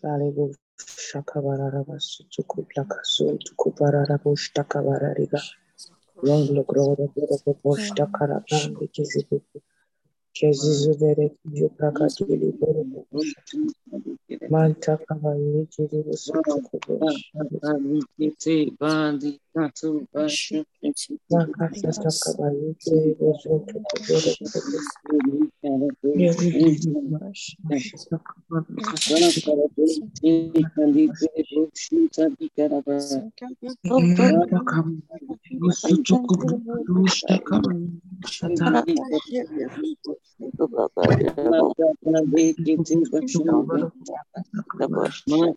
Shaka Barabas to Kuplaka, so to Kuparabo Shaka Barariga, Rongo Groda, the Bosta Carapan, the Kizibu, Kizizubere, Yupraka, Manta Kavali, the bush, my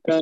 car,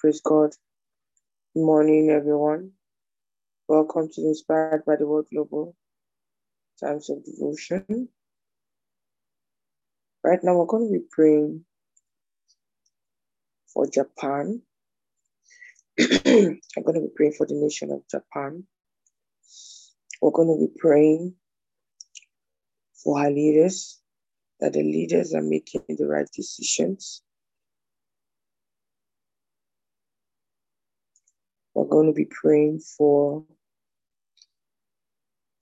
Praise God. Good morning, everyone. Welcome to Inspired by the World Global Times of Devotion. Right now, we're going to be praying for Japan. I'm going to be praying for the nation of Japan. We're going to be praying for our leaders, that the leaders are making the right decisions. We're going to be praying for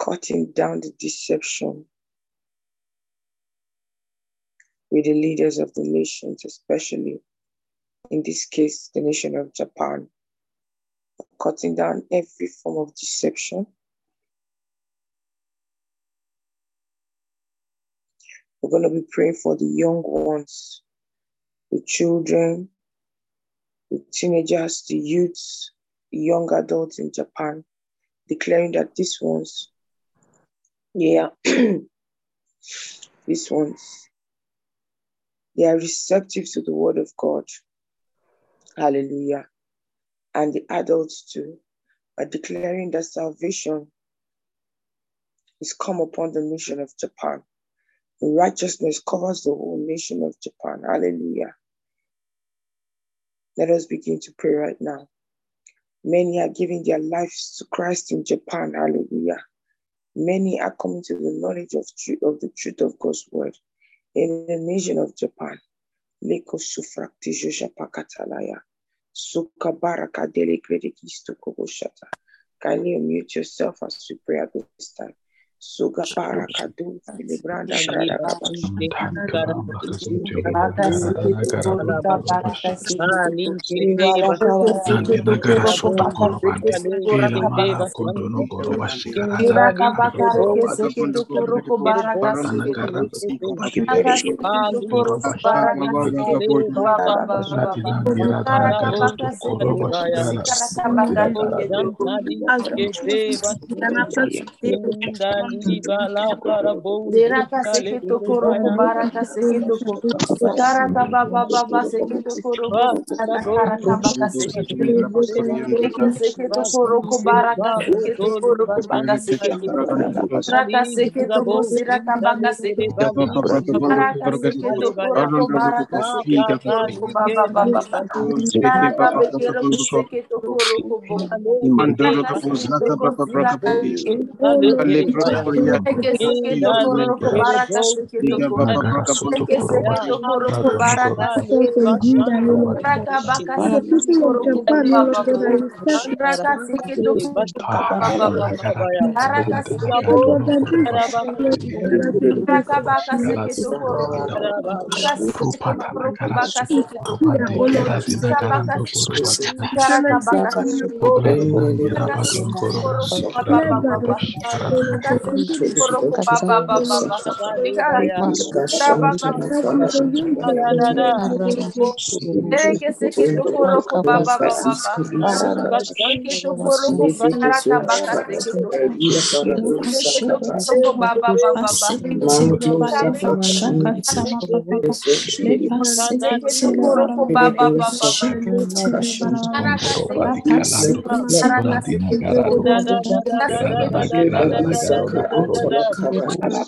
cutting down the deception with the leaders of the nations, especially in this case, the nation of Japan, cutting down every form of deception. We're going to be praying for the young ones, the children, the teenagers, the youths, the young adults in Japan, declaring that these ones, they are receptive to the word of God. Hallelujah. And the adults too are declaring that salvation is come upon the nation of Japan. The righteousness covers the whole nation of Japan. Hallelujah. Let us begin to pray right now. Many are giving their lives to Christ in Japan. Hallelujah. Many are coming to the knowledge of the truth of God's word in the nation of Japan. Leko sufrakti jeshapakatalaya. Suka baraka dele kredikisto kogoshata. Kindly unmute yourself as we pray at this time. Suga baraka do celebranda Hallelujah,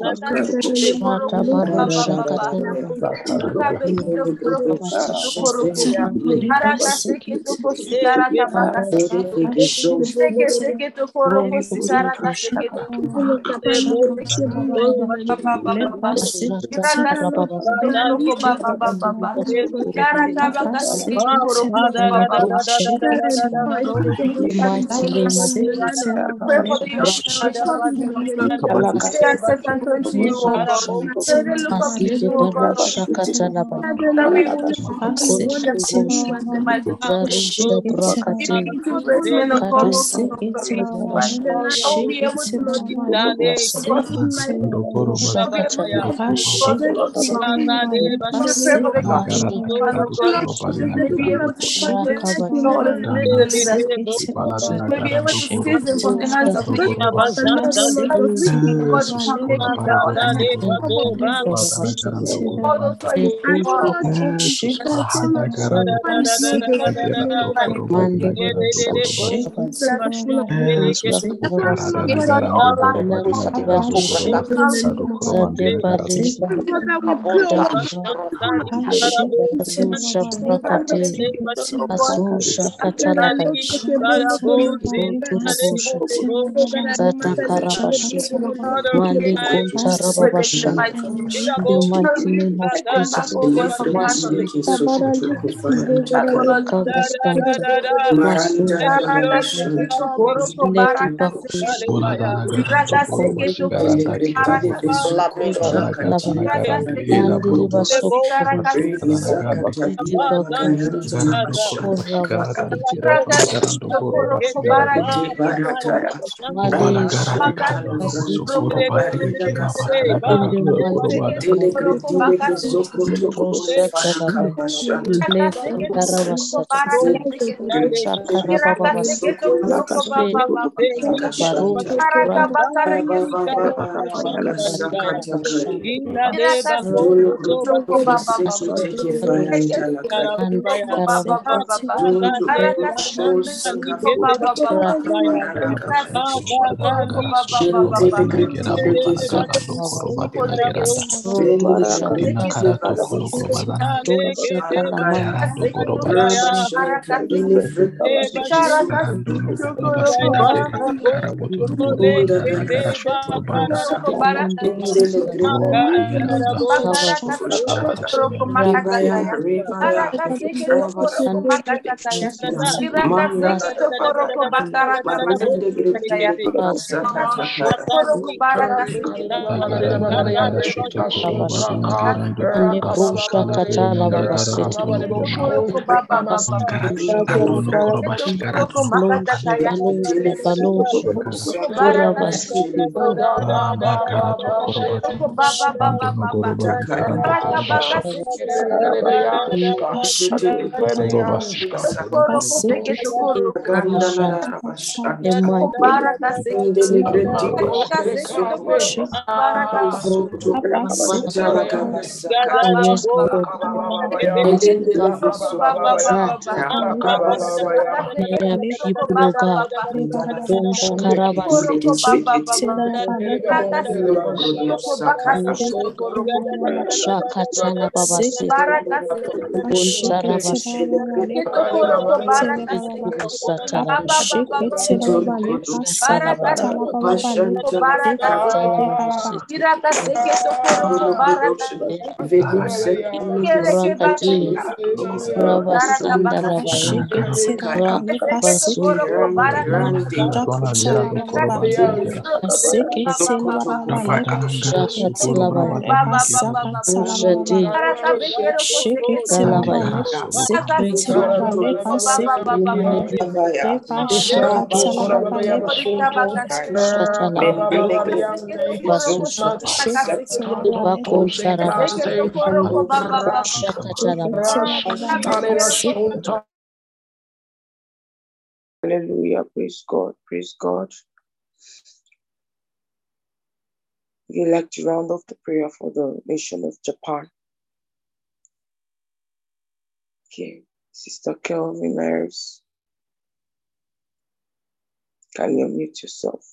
praise God, praise God. We'd like to round off the prayer for the nation of Japan. Okay, Sister Kelvin Harris, can you mute yourself?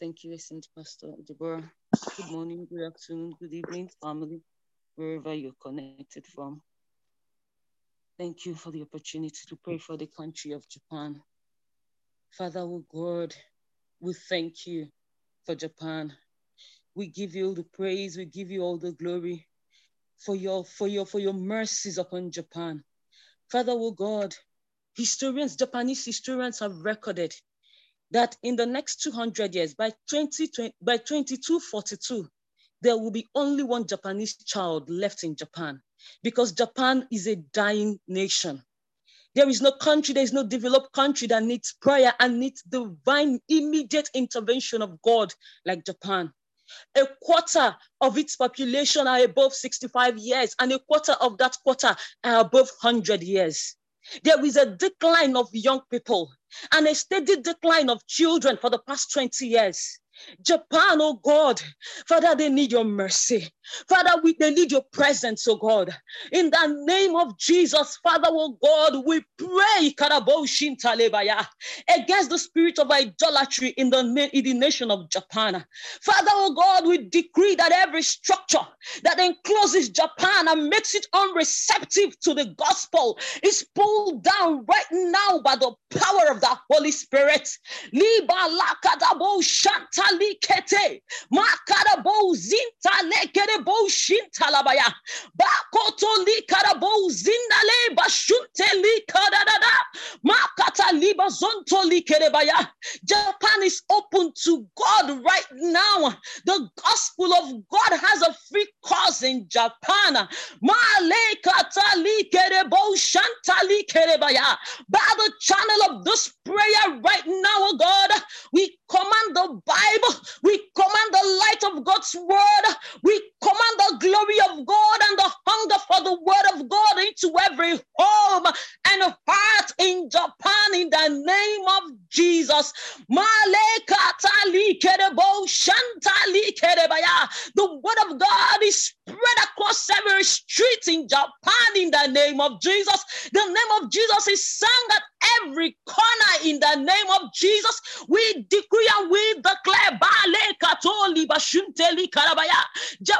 Thank you, Saint Pastor Deborah. Good morning, good afternoon, good evening, family, wherever you're connected from. Thank you for the opportunity to pray for the country of Japan. Father, oh God, we thank you for Japan. We give you all the praise, we give you all the glory for your mercies upon Japan. Father, oh God, historians, Japanese historians have recorded that in the next 200 years, by 2242, there will be only one Japanese child left in Japan, because Japan is a dying nation. There is no country, there is no developed country that needs prayer and needs divine immediate intervention of God like Japan. A quarter of its population are above 65 years, and a quarter of that quarter are above 100 years. There is a decline of young people and a steady decline of children for the past 20 years. Japan, oh God, Father, they need your mercy. Father, they need your presence, oh God. In the name of Jesus, Father, oh God, we pray against the spirit of idolatry in the nation of Japan. Father, oh God, we decree that every structure that encloses Japan and makes it unreceptive to the gospel is pulled down right now by the power of the Holy Spirit. Japan is open to God right now. The gospel of God has a free course in Japan. By the channel of this prayer right now, oh God, we command the Bible, we command the light of God's word, we command the glory of God and the hunger for the word of God into every home and heart in Japan in the name of Jesus. The word of God is spread across every street in Japan in the name of Jesus. The name of Jesus is sung at every corner in the name of Jesus. We decree and we declare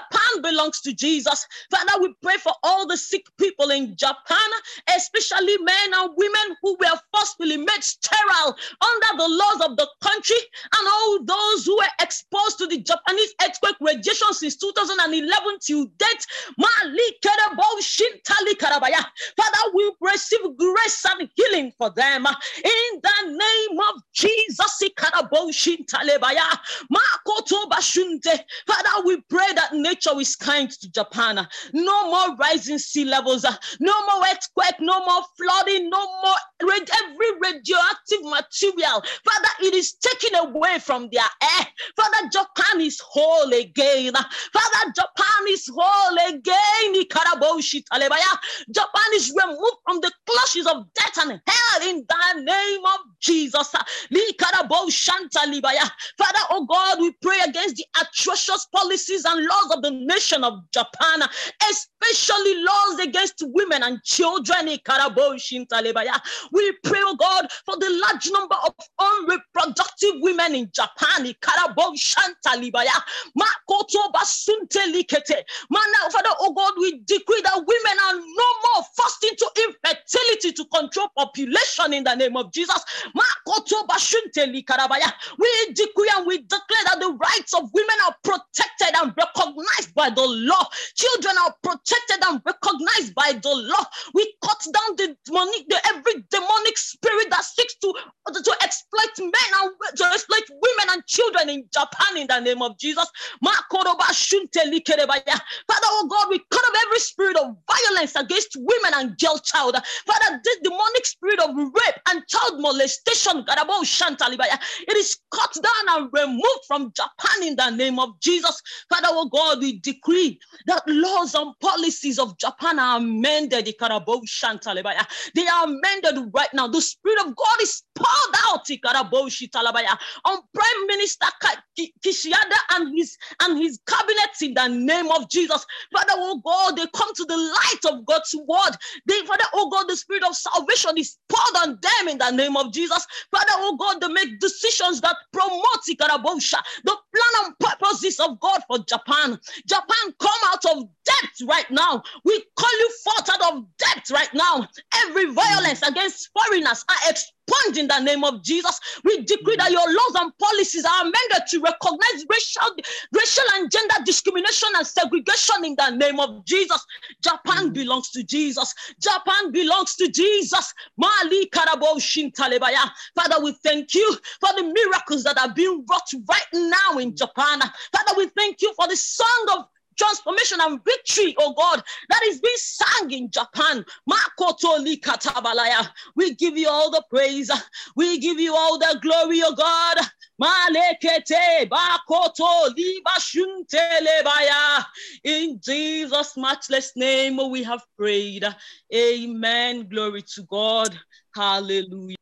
Japan belongs to Jesus. Father, we pray for all the sick people in Japan, especially men and women who were forcibly made sterile under the laws of the country, and all those who were exposed to the Japanese earthquake radiation since 2011 till date. Father, we receive grace and healing for them in the name of Jesus. Father, we pray that nature is kind to Japan. No more rising sea levels, no more earthquake, no more flooding, no more every radioactive material. Father, it is taken away from their air. Father, Japan is whole again. Father, Japan is whole again. Japan is removed from the clutches of death and hell in the name of Jesus. Father, oh God, we pray against the atrocious policies and laws of the nation of Japan, especially laws against women and children. We pray, oh God, for the large number of unreproductive women in Japan. Father, oh God, we decree that women are no more forced into infertility to control population in the name of Jesus. We decree and we declare that the rights of women are protected and recognized by the law. Children are protected and recognized by the law. We cut down every demonic spirit that seeks to exploit men and to exploit women and children in Japan in the name of Jesus. Father, oh God, we cut off every spirit of violence against women and girl child. Father, this demonic spirit of rape and child molestation, it is cut down and removed from Japan in the name of Jesus. Father, oh God, we decree that laws and policies of Japan are amended. They are amended right now. The Spirit of God is poured out on Prime Minister Minister Kishiada and his cabinets in the name of Jesus. Father, oh God, they come to the light of God's word. They, Father, oh God, the spirit of salvation is poured on them in the name of Jesus. Father, oh God, they make decisions that promote the plan and purposes of God for Japan. Japan, come out of debt right now. We call you forth out of debt right now. Every violence against foreigners are expunge in the name of Jesus. We decree that your laws and policies are amended to recognize racial and gender discrimination and segregation in the name of Jesus. Japan belongs to Jesus. Japan belongs to Jesus. Mali Karaboshin Talebaya. Father, we thank you for the miracles that are being wrought right now in Japan. Father, we thank you for the song of transformation and victory, oh God, that is being sung in Japan. We give you all the praise. We give you all the glory, oh God. In Jesus' matchless name, we have prayed. Amen. Glory to God. Hallelujah.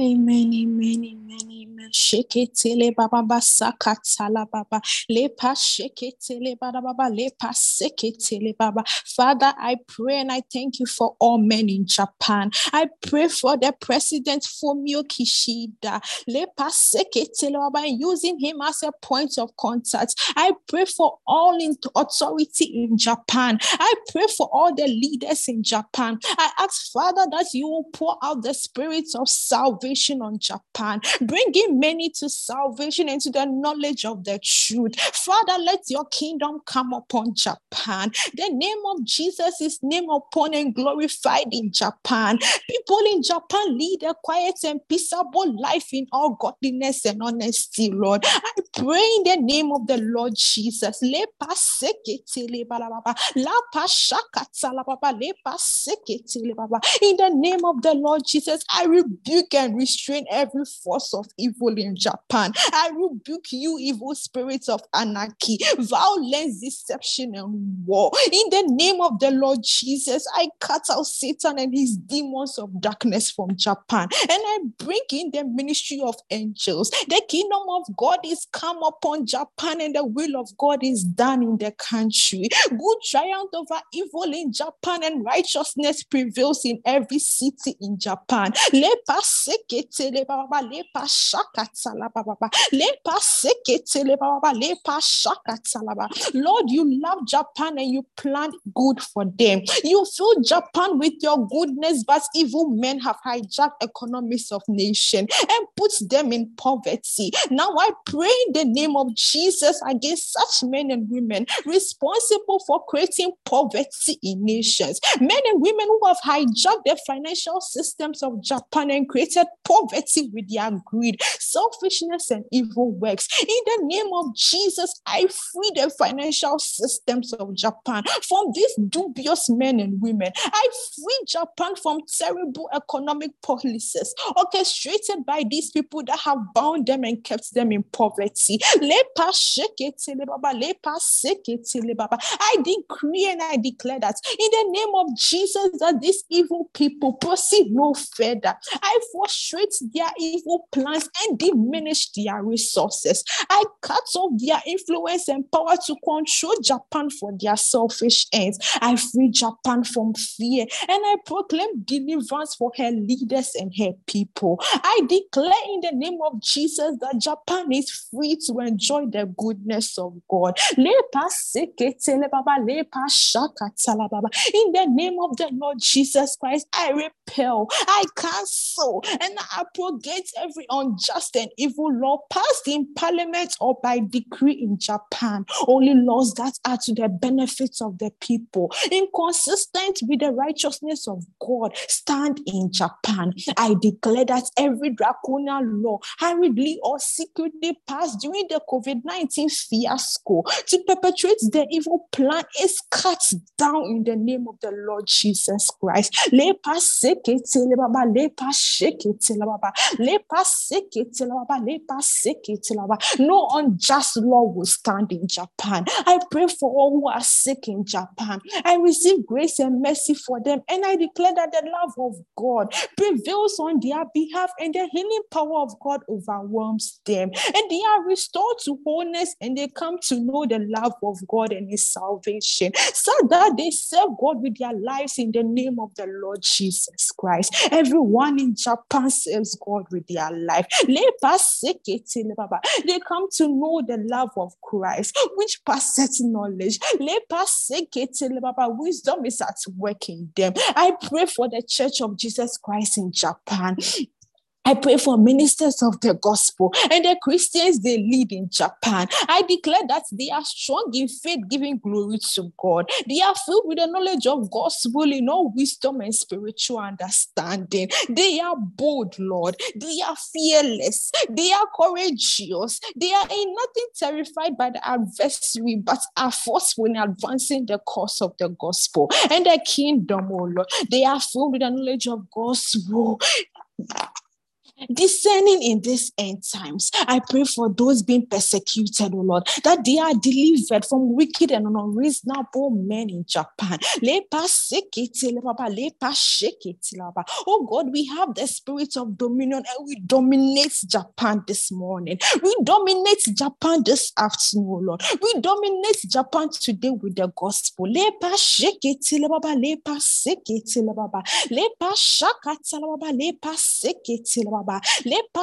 Amen, amen, amen, amen. Shake it till a baba basaka tala baba. Lepa shake it till a baba baba. Lepa shake it till a baba. Father, I pray and I thank you for all men in Japan. I pray for the president Fumio Kishida. Lepa shake it till a baba, and using him as a point of contact. I pray for all in authority in Japan. I pray for all the leaders in Japan. I ask, Father, that you will pour out the spirits of salvation on Japan, bringing many to salvation and to the knowledge of the truth. Father, let your kingdom come upon Japan. The name of Jesus is named upon and glorified in Japan. People in Japan lead a quiet and peaceable life in all godliness and honesty, Lord. I pray in the name of the Lord Jesus. In the name of the Lord Jesus, I rebuke and restrain every force of evil in Japan. I rebuke you, evil spirits of anarchy, violence, deception, and war. In the name of the Lord Jesus, I cut out Satan and his demons of darkness from Japan, and I bring in the ministry of angels. The kingdom of God is come upon Japan, and the will of God is done in the country. Good triumph over evil in Japan, and righteousness prevails in every city in Japan. Lord, you love Japan and you plan good for them. You fill Japan with your goodness, but evil men have hijacked economies of nation and puts them in poverty. Now I pray in the name of Jesus against such men and women responsible for creating poverty in nations. Men and women who have hijacked the financial systems of Japan and created poverty with their greed, selfishness, and evil works. In the name of Jesus, I free the financial systems of Japan from these dubious men and women. I free Japan from terrible economic policies orchestrated by these people that have bound them and kept them in poverty. I decree and I declare that in the name of Jesus, that these evil people proceed no further. I frustrate their evil plans and diminish their resources. I cut off their influence and power to control Japan for their selfish ends. I free Japan from fear, and I proclaim deliverance for her leaders and her people. I declare in the name of Jesus that Japan is free to enjoy the goodness of God. In the name of the Lord Jesus Christ, I repel, I cancel, and I abrogate every unjust and evil law passed in parliament or by decree in Japan. Only laws that are to the benefits of the people, inconsistent with the righteousness of God, stand in Japan. I declare that every draconian law hurriedly or secretly passed during the COVID-19 fiasco to perpetuate the evil plan is cut down in the name of the Lord Jesus Christ. Lepa shake it, No unjust law will stand in Japan. I pray for all who are sick in Japan. I receive grace and mercy for them, and I declare that the love of God prevails on their behalf, and the healing power of God overwhelms them, and they are restored to wholeness, and they come to know the love of God and His salvation, so that they serve God with their lives in the name of the Lord Jesus Christ. Everyone in Japan serves God with their life. They come to know the love of Christ, which passes knowledge. Wisdom is at work in them. I pray for the Church of Jesus Christ in Japan. I pray for ministers of the gospel and the Christians they lead in Japan. I declare that they are strong in faith, giving glory to God. They are filled with the knowledge of gospel in all wisdom and spiritual understanding. They are bold, Lord. They are fearless. They are courageous. They are in nothing terrified by the adversary, but are forceful in advancing the cause of the gospel and the kingdom, oh Lord. They are filled with the knowledge of gospel. Discerning in these end times, I pray for those being persecuted, O Lord, that they are delivered from wicked and unreasonable men in Japan. Oh God, we have the spirit of dominion and we dominate Japan this morning. We dominate Japan this afternoon, O Lord. We dominate Japan today with the gospel. We network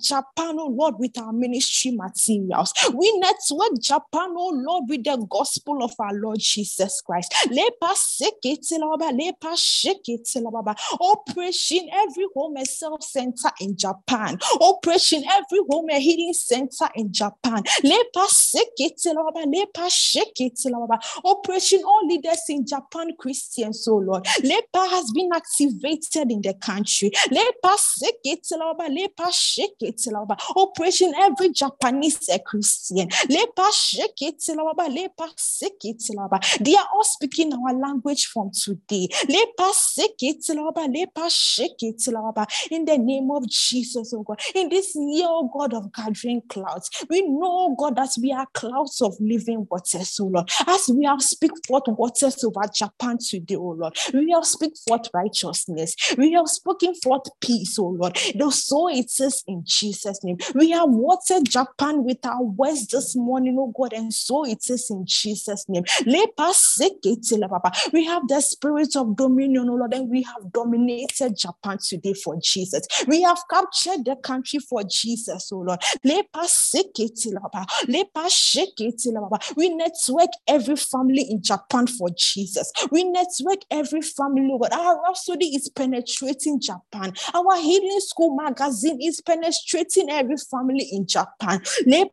Japan, oh Lord, with our ministry materials. We network Japan, oh Lord, with the gospel of our Lord Jesus Christ. Operation every home a self center in Japan. Operation every home a healing center in Japan. Operation all leaders in Japan, Christians, oh Lord. Has been activated in the country. Operation every Japanese a Christian. They are all speaking our language from today. In the name of Jesus, oh God. In this year, oh God, of gathering clouds, we know, oh God, that we are clouds of living waters, oh Lord. As we have speak forth waters over Japan today, oh Lord. We have speak forth righteousness. We have spoken forth peace, oh Lord. So it is in Jesus' name. We have watered Japan with our words this morning, oh God, and so it is in Jesus' name. We have the spirit of dominion, oh Lord, and we have dominated Japan today for Jesus. We have captured the country for Jesus, oh Lord. We network every family in Japan for Jesus. We network every family, Lord. Our Rhapsody is penetrating Japan. Our Healing School magazine is penetrating every family in Japan. The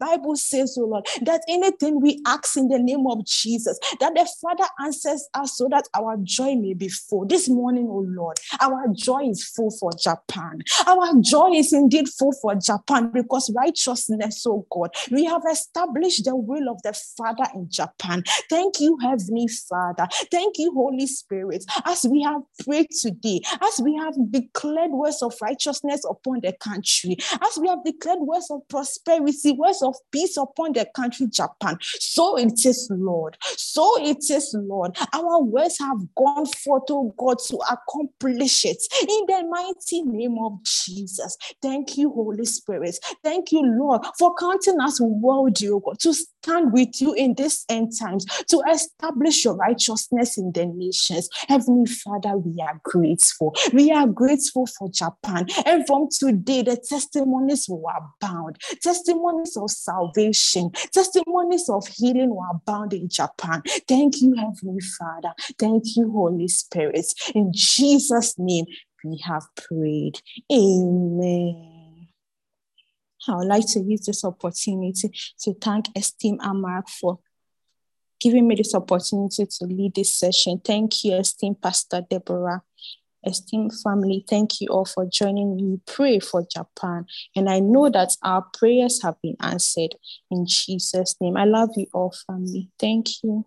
Bible says, oh Lord, that anything we ask in the name of Jesus, that the Father answers us so that our joy may be full. This morning, oh Lord, our joy is full for Japan. Our joy is indeed full for Japan because righteousness, oh God, we have established the will of the Father in Japan. Thank you, Heavenly Father. Thank you, Holy Spirit. As we have prayed today, as we have declared words of righteousness upon the country, as we have declared words of prosperity, words of peace upon the country, Japan, so it is, Lord. So it is, Lord. Our words have gone forth, oh God, to accomplish it in the mighty name of Jesus. Thank you, Holy Spirit. Thank you, Lord, for counting us worthy, oh God, to stand with you in these end times, to establish your righteousness in the nations. Heavenly Father, we are grateful. We are grateful for Japan. And from today, the testimonies will abound. Testimonies of salvation, testimonies of healing will abound in Japan. Thank you, Heavenly Father. Thank you, Holy Spirit. In Jesus' name, we have prayed. Amen. I would like to use this opportunity to thank Esteem Amara for giving me this opportunity to lead this session. Thank you, esteemed Pastor Deborah. Esteemed family, thank you all for joining me. Pray for Japan. And I know that our prayers have been answered in Jesus' name. I love you all, family. Thank you.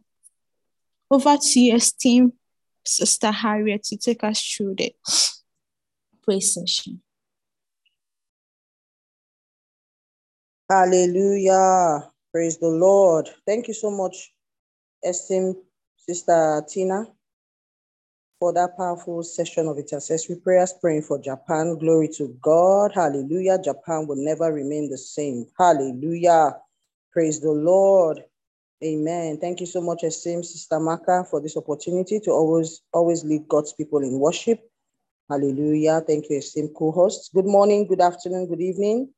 Over to you, esteemed Sister Harriet, to take us through the praise session. Hallelujah. Praise the Lord. Thank you so much, esteemed Sister Tina, for that powerful session of intercessory prayers, praying for Japan. Glory to God. Hallelujah. Japan will never remain the same. Hallelujah. Praise the Lord. Amen. Thank you so much, esteemed Sister Maka, for this opportunity to always lead God's people in worship. Hallelujah. Thank you, esteemed co-hosts. Good morning, good afternoon, good evening,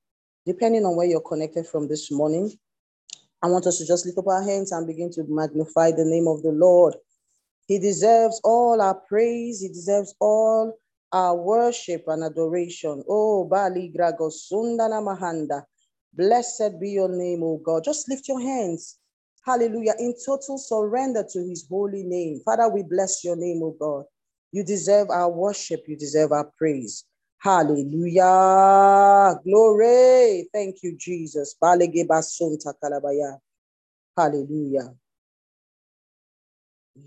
depending on where you're connected from this morning. I want us to just lift up our hands and begin to magnify the name of the Lord. He deserves all our praise. He deserves all our worship and adoration. Oh, Bali Gragosundana Mahanda. Blessed be your name, oh God. Just lift your hands. Hallelujah. In total surrender to his holy name. Father, we bless your name, oh God. You deserve our worship. You deserve our praise. Hallelujah. Glory. Thank you, Jesus. Hallelujah.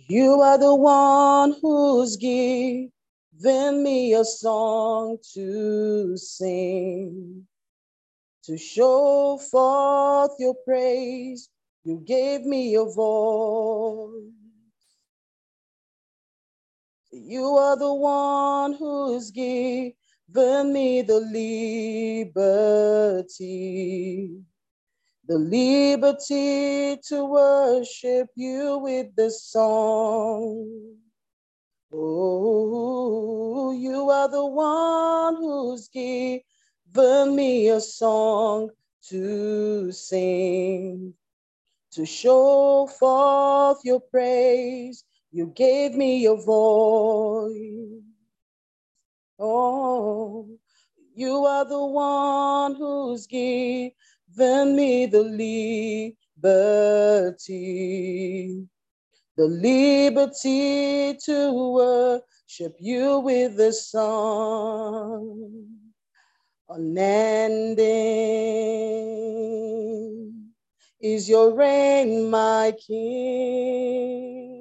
You are the one who's given me a song to sing, to show forth your praise. You gave me your voice. You are the one who's given me the liberty to worship you with the song. Oh, you are the one who's given me a song to sing, to show forth your praise. You gave me your voice. Oh, you are the one who's given me the liberty to worship you with the song. Unending is your reign, my King.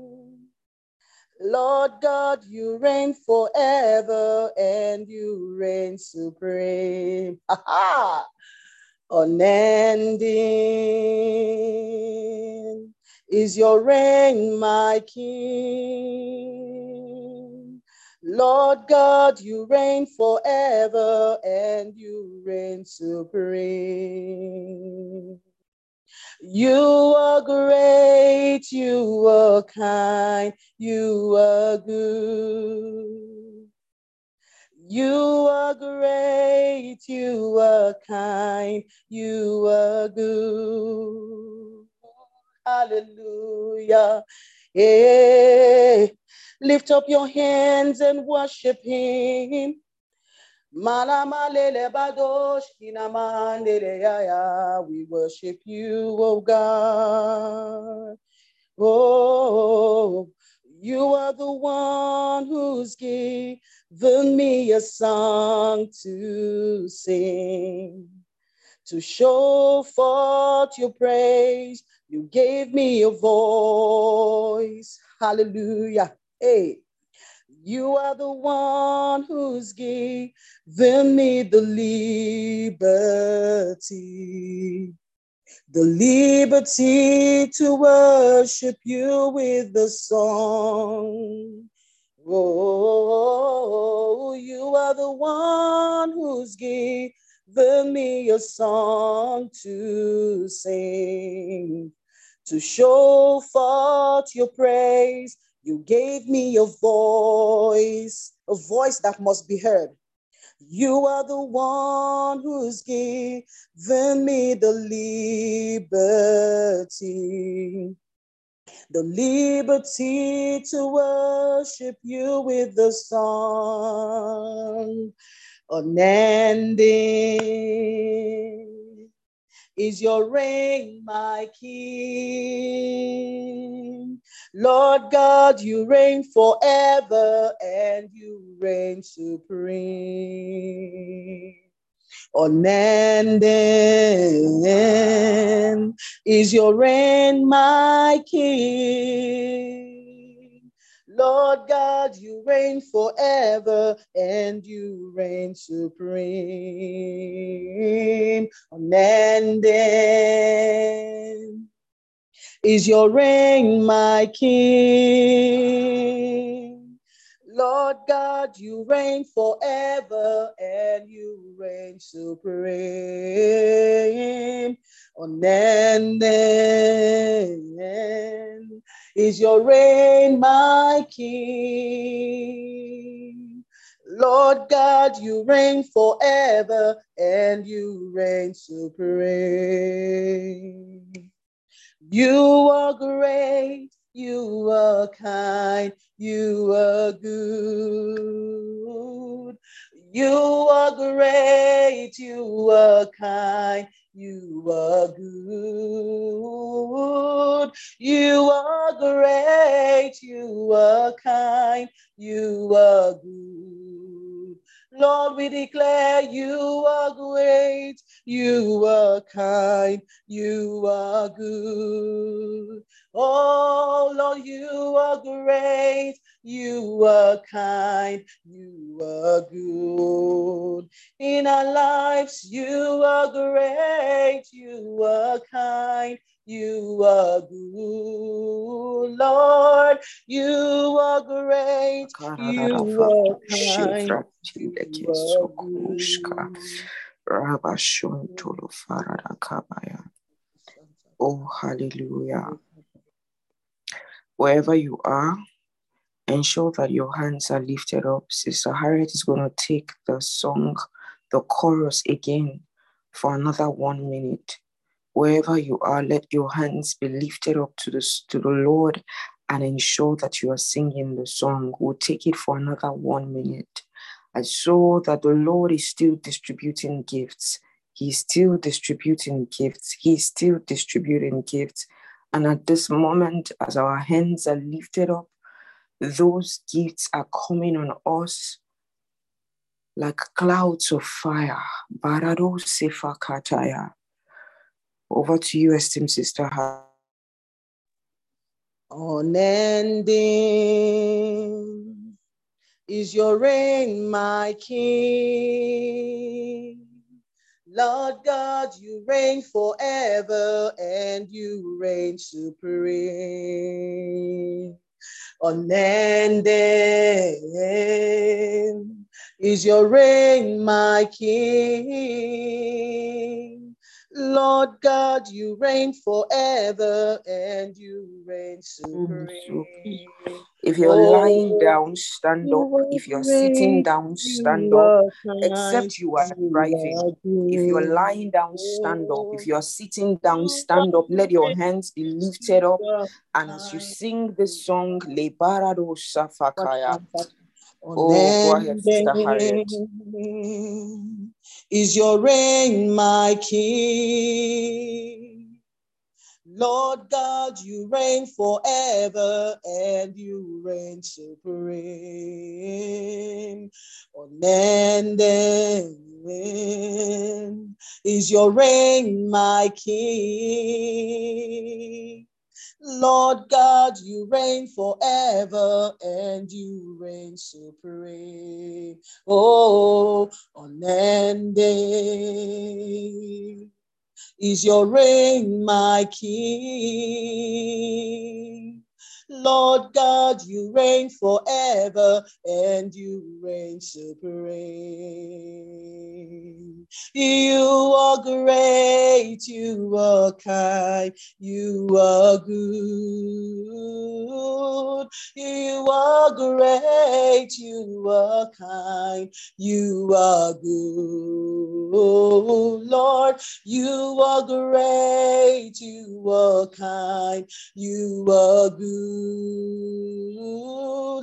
Lord God, you reign forever and you reign supreme. Unending is your reign, my King. Lord God, you reign forever and you reign supreme. You are great, you are kind, you are good. You are great, you are kind, you are good. Hallelujah. Yeah. Lift up your hands and worship him. We worship you, oh God. Oh, you are the one who's given me a song to sing, to show forth your praise. You gave me a voice. Hallelujah. Hey. You are the one who's given me the liberty to worship you with the song. Oh, you are the one who's given me a song to sing, to show forth your praise. You gave me a voice that must be heard. You are the one who's given me the liberty to worship you with the song. Unending is your reign, my King. Lord God, you reign forever and you reign supreme. Unending is your reign, my King. Lord God, you reign forever and you reign supreme. Unending is your reign, my King. Lord God, you reign forever and you reign supreme. Unending is your reign, my King. Lord God, you reign forever and you reign supreme. You are great, you are kind, you are good. You are great, you are kind, you are good. You are great, you are kind, you are good. Lord, we declare you are great, you are kind, you are good. Oh, Lord, you are great, you are kind, you are good. In our lives, you are great, you are kind, you are good. Lord, you are great, you are kind, you are good. Oh, hallelujah. Wherever you are, ensure that your hands are lifted up. Sister Harriet is going to take the song, the chorus again for another 1 minute. Wherever you are, let your hands be lifted up to the Lord and ensure that you are singing the song. We'll take it for another 1 minute. I saw that the Lord is still distributing gifts. He's still distributing gifts. He's still distributing gifts. And at this moment, as our hands are lifted up, those gifts are coming on us like clouds of fire. Barado Sefa Kataya. Over to you, esteemed sister. Unending is your reign, my King. Lord God, you reign forever and you reign supreme. Unending is your reign, my King. Lord God, you reign forever and you reign supreme. If you're lying down, stand up. If you're sitting down, stand up. Except you are driving. If you're lying down, stand up. If you're sitting down, stand up. Let your hands be lifted up. And as you sing this song, Le Barado Safakaya. Oh, go ahead, Sister Harriet. Is your reign, my King. Lord God, you reign forever and you reign supreme. Unending is your reign, my King. Lord God, you reign forever and you reign supreme. Oh, unending is your reign, my King. Lord God, you reign forever and you reign supreme. You are great, you are kind, you are good. You are great, you are kind, you are good. Oh, Lord, you are great, you are kind, you are good.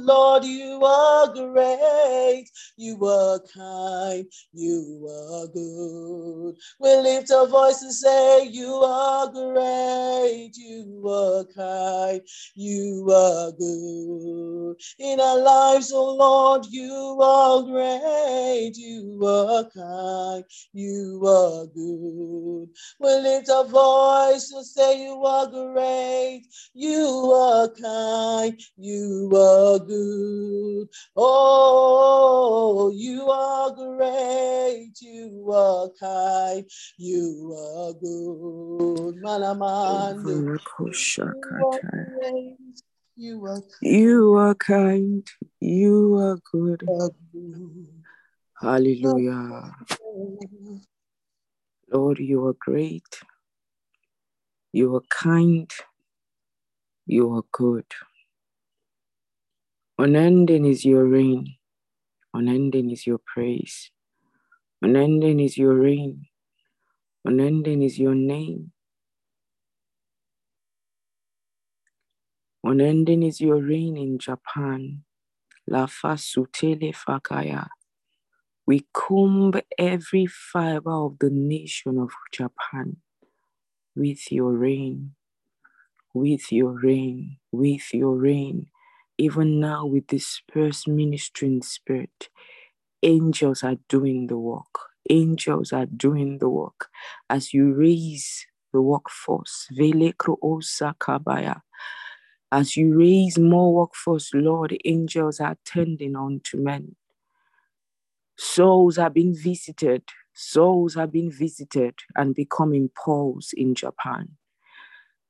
Lord, you are great, you are kind, you are good. We lift our voice and say, you are great, you are kind, you are good. in our lives, oh Lord. You are great, you are kind, you are good. We lift our voice and say you are great, you are kind, you are good. Oh, you are great, you are kind, you are good. Malamande, you are kind, you are good. Hallelujah. Lord, you are great, you are kind, you are good. Unending is your reign, unending is your praise, unending is your reign, unending is your name. Unending is your reign in Japan. La fasutele fakaya. We comb every fiber of the nation of Japan with your reign, with your reign, with your reign. Even now we disperse ministry in spirit. Angels are doing the work. Angels are doing the work. As you raise the workforce, vele kruo sakabaya. As you raise more workforce, Lord, angels are tending on to men. Souls are being visited. Souls are being visited and becoming Pauls in Japan.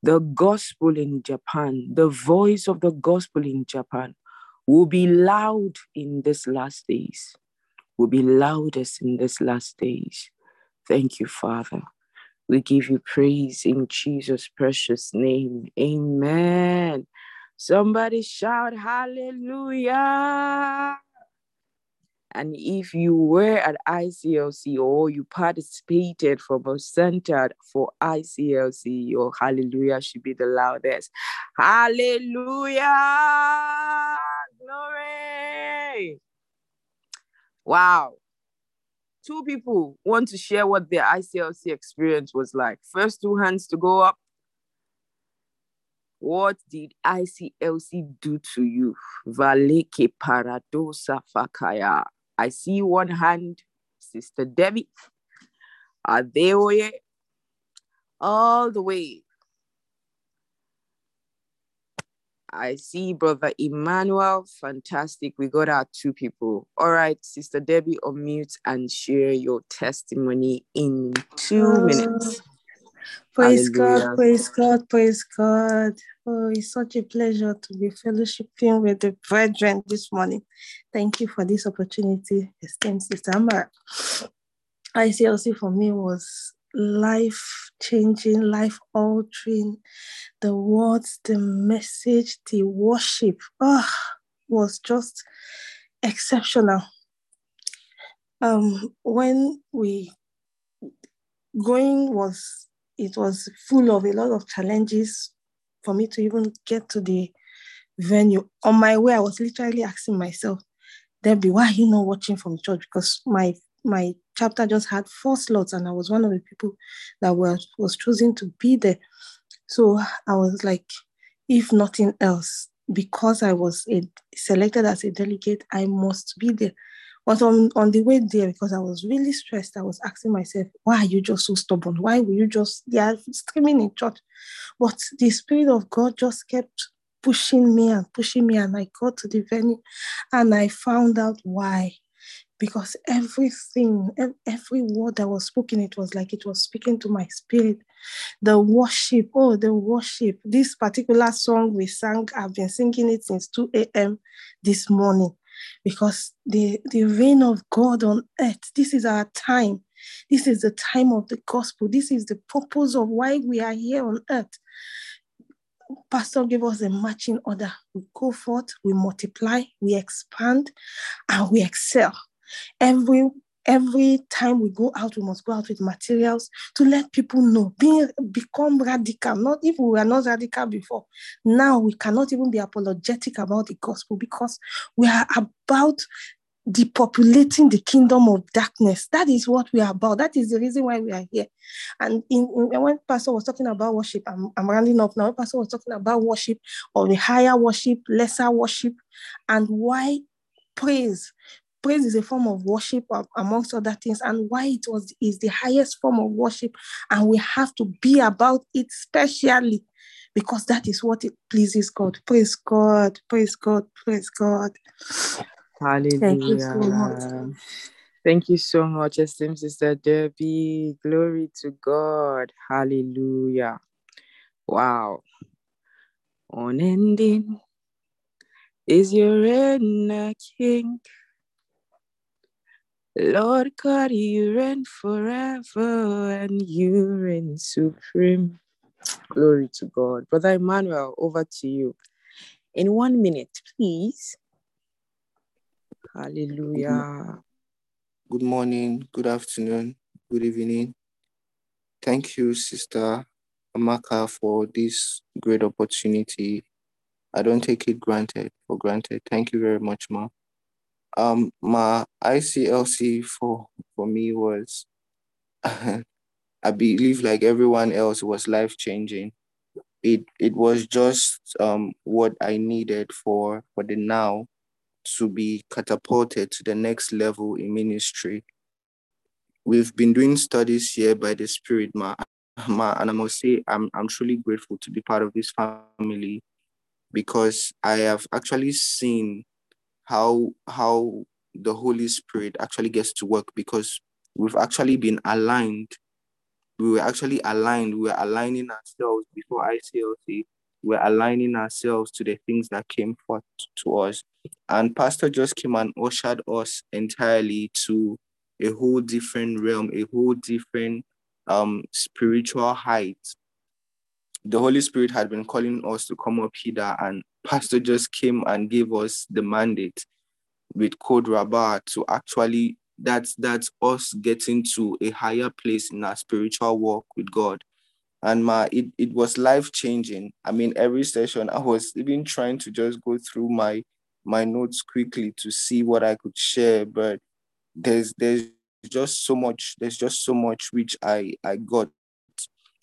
The gospel in Japan, the voice of the gospel in Japan will be loud in these last days, will be loudest in these last days. Thank you, Father. We give you praise in Jesus' precious name. Amen. Somebody shout hallelujah. And if you were at ICLC or you participated from a center for ICLC, your hallelujah should be the loudest. Hallelujah. Glory. Wow. Two people want to share what their ICLC experience was like. First two hands to go up. What did ICLC do to you? Valeke paradosa fakaya. I see one hand, Sister Debbie. Adeoye. All the way. I see Brother Emmanuel. Fantastic. We got our two people. All right, Sister Debbie, unmute and share your testimony in 2 minutes. Praise Hallelujah. God, praise God, praise God. Oh, it's such a pleasure to be fellowshipping with the brethren this morning. Thank you for this opportunity, esteemed Sister Amara. ICLC for me was life-changing, life-altering. The words, the message, the worship was just exceptional. It was full of a lot of challenges for me to even get to the venue. On my way, I was literally asking myself, Debbie, why are you not watching from church? Because my chapter just had 4 slots and I was one of the people that was chosen to be there. So I was like, if nothing else, because I was selected as a delegate, I must be there. But on the way there, because I was really stressed, I was asking myself, why are you just so stubborn? Why were you screaming in church? But the Spirit of God just kept pushing me, and I got to the venue and I found out why. Because everything, every word that was spoken, it was like it was speaking to my spirit. The worship, the worship. This particular song we sang, I've been singing it since 2 a.m. this morning. Because the reign of God on earth, this is our time. This is the time of the gospel. This is the purpose of why we are here on earth. Pastor gave us a marching order. We go forth, we multiply, we expand, and we excel. Every time we go out, we must go out with materials to let people know, become radical. Not if we were not radical before. Now we cannot even be apologetic about the gospel because we are about depopulating the kingdom of darkness. That is what we are about. That is the reason why we are here. And when Pastor was talking about worship, I'm rounding up now. When Pastor was talking about worship, or the higher worship, lesser worship, and why praise. Praise is a form of worship, amongst other things, and why it is the highest form of worship, and we have to be about it specially, because that is what it pleases God. Praise God, praise God, praise God. Hallelujah. Thank you so much. Thank you so much, esteemed Sister Debbie. Glory to God. Hallelujah. Wow. Unending is your reign, King. Lord God, you reign forever and you reign supreme. Glory to God. Brother Emmanuel, over to you. In 1 minute, please. Hallelujah. Good morning, good afternoon, good evening. Thank you, Sister Amaka, for this great opportunity. I don't take it for granted. Thank you very much, Ma. My ICLC for me was, I believe, like everyone else, was life-changing. It was just what I needed for the now to be catapulted to the next level in ministry. We've been doing studies here by the Spirit, and I must say I'm truly grateful to be part of this family, because I have actually seen how the Holy Spirit actually gets to work, because we've actually been aligned. We were actually aligned. We were aligning ourselves before ICLC. We're aligning ourselves to the things that came forth to us. And Pastor just came and ushered us entirely to a whole different realm, a whole different spiritual height. The Holy Spirit had been calling us to come up here, and Pastor just came and gave us the mandate with Code Rabbah to actually, that's us getting to a higher place in our spiritual walk with God. And it was life-changing. I mean, every session, I was even trying to just go through my notes quickly to see what I could share, but there's just so much which I got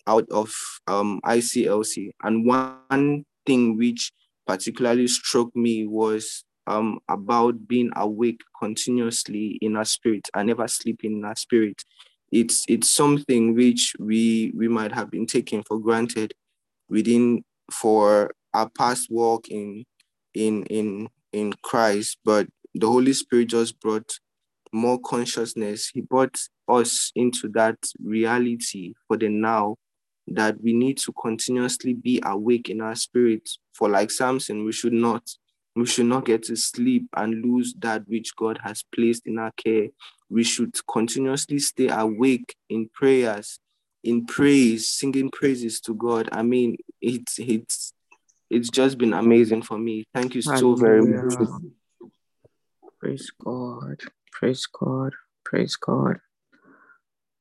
out of ICLC. And one thing which particularly struck me was about being awake continuously in our spirit and never sleeping in our spirit. It's something which we might have been taking for granted for our past walk in Christ, but the Holy Spirit just brought more consciousness. He brought us into that reality for the now, that we need to continuously be awake in our spirit. For like Samson, we should not get to sleep and lose that which God has placed in our care. We should continuously stay awake in prayers, in praise, singing praises to God. I mean, it's just been amazing for me. Thank you so very much. Praise God. Praise God. Praise God.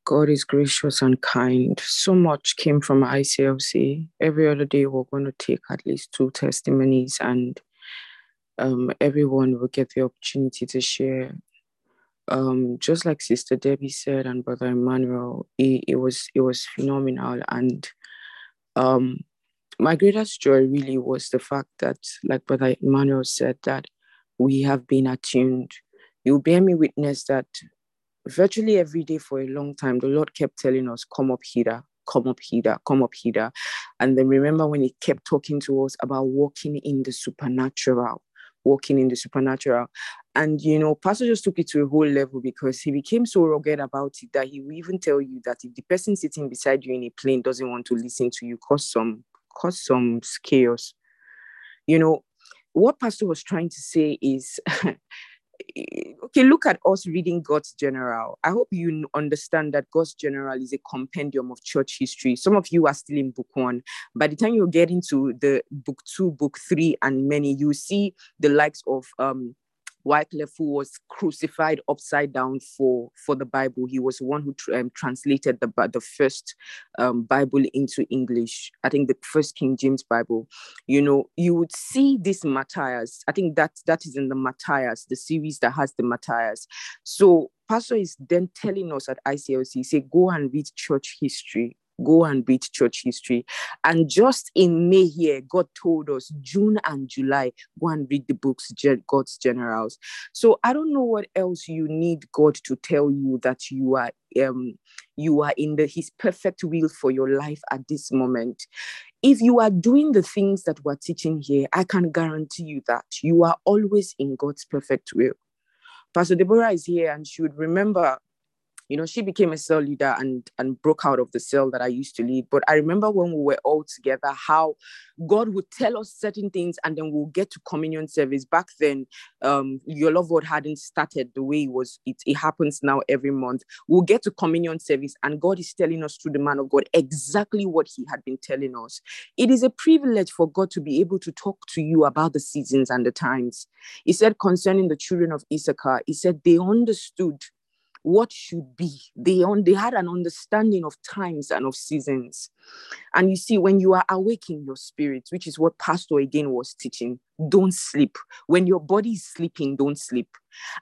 God is gracious and kind. So much came from ICLC. Every other day we're going to take at least two testimonies, and everyone will get the opportunity to share. Just like Sister Debbie said and Brother Emmanuel, it was phenomenal. And my greatest joy really was the fact that, like Brother Emmanuel said, that we have been attuned. You'll bear me witness that virtually every day for a long time, the Lord kept telling us, come up here, come up here, come up here. And then remember when he kept talking to us about walking in the supernatural. And, you know, Pastor just took it to a whole level, because he became so rugged about it that he will even tell you that if the person sitting beside you in a plane doesn't want to listen to you, cause some chaos. You know, what Pastor was trying to say is, okay, look at us reading God's General. I hope you understand that God's General is a compendium of church history. Some of you are still in book 1. By the time you get into the book 2, book 3, and many, you see the likes of Wycliffe, who was crucified upside down for the Bible. He was the one who translated the first Bible into English. I think the first King James Bible. You know, you would see this Matthias. I think that is in the Matthias, the series that has the Matthias. So Pastor is then telling us at ICLC, say, go and read church history. Go and read church history. And just in May here, God told us June and July, go and read the books, God's Generals. So I don't know what else you need God to tell you that you are in His perfect will for your life at this moment. If you are doing the things that we're teaching here, I can guarantee you that you are always in God's perfect will. Pastor Deborah is here and she would remember. You know, she became a cell leader and broke out of the cell that I used to lead. But I remember when we were all together, how God would tell us certain things and then we'll get to communion service. Back then, your love word hadn't started the way it was. It happens now every month. We'll get to communion service and God is telling us through the man of God exactly what He had been telling us. It is a privilege for God to be able to talk to you about the seasons and the times. He said concerning the children of Issachar, He said they understood what should be. They had an understanding of times and of seasons. And you see, when you are awaking your spirit, which is what Pastor again was teaching, don't sleep. When your body is sleeping, don't sleep.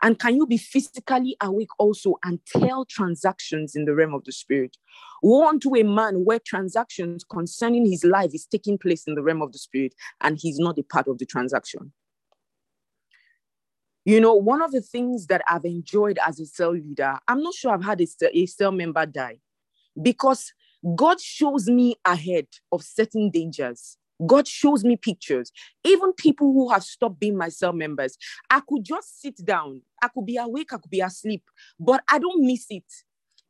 And can you be physically awake also and tell transactions in the realm of the spirit? Woe unto a man where transactions concerning his life is taking place in the realm of the spirit and he's not a part of the transaction. You know, one of the things that I've enjoyed as a cell leader, I'm not sure I've had a cell member die, because God shows me ahead of certain dangers. God shows me pictures. Even people who have stopped being my cell members, I could just sit down. I could be awake, I could be asleep, but I don't miss it.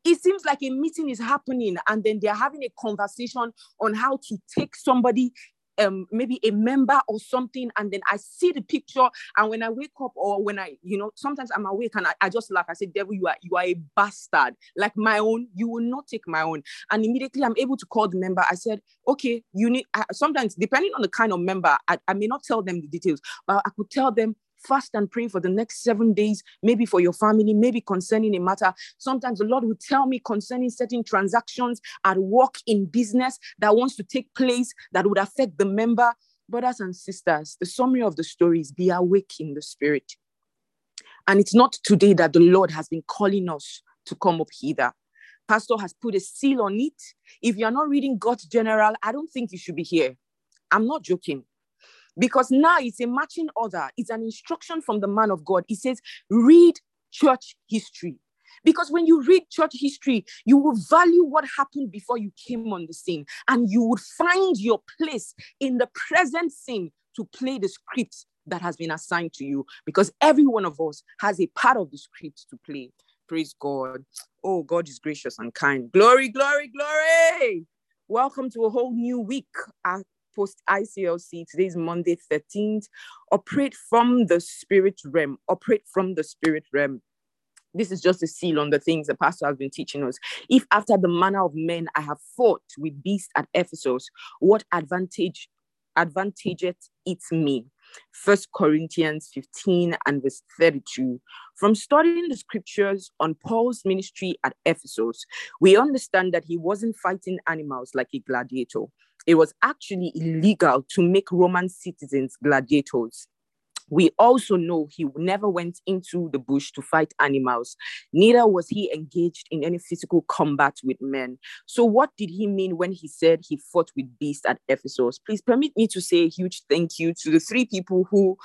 It seems like a meeting is happening and then they're having a conversation on how to take somebody, maybe a member or something, and then I see the picture, and when I wake up, or when I, you know, sometimes I'm awake and I just laugh. I say, devil, you are a bastard. Like my own, you will not take my own. And immediately I'm able to call the member. I said, okay, you need, sometimes depending on the kind of member, I may not tell them the details, but I could tell them, fast and pray for the next 7 days, maybe for your family, maybe concerning a matter. Sometimes the Lord will tell me concerning certain transactions at work, in business, that wants to take place that would affect the member. Brothers and sisters, the summary of the story is be awake in the spirit. And it's not today that the Lord has been calling us to come up hither. Pastor has put a seal on it. If you're not reading God's General, I don't think you should be here. I'm not joking. Because now it's a matching order. It's an instruction from the man of God. He says, read church history. Because when you read church history, you will value what happened before you came on the scene. And you would find your place in the present scene to play the script that has been assigned to you. Because every one of us has a part of the script to play. Praise God. Oh, God is gracious and kind. Glory, glory, glory. Welcome to a whole new week. Post ICLC. Today is Monday 13th. Operate from the spirit realm. Operate from the spirit realm. This is just a seal on the things the pastor has been teaching us. If after the manner of men I have fought with beasts at Ephesus, what advantage advantageth it me? 1 Corinthians 15 and verse 32. From studying the scriptures on Paul's ministry at Ephesus, we understand that he wasn't fighting animals like a gladiator. It was actually illegal to make Roman citizens gladiators. We also know he never went into the bush to fight animals. Neither was he engaged in any physical combat with men. So what did he mean when he said he fought with beasts at Ephesus? Please permit me to say a huge thank you to the three people who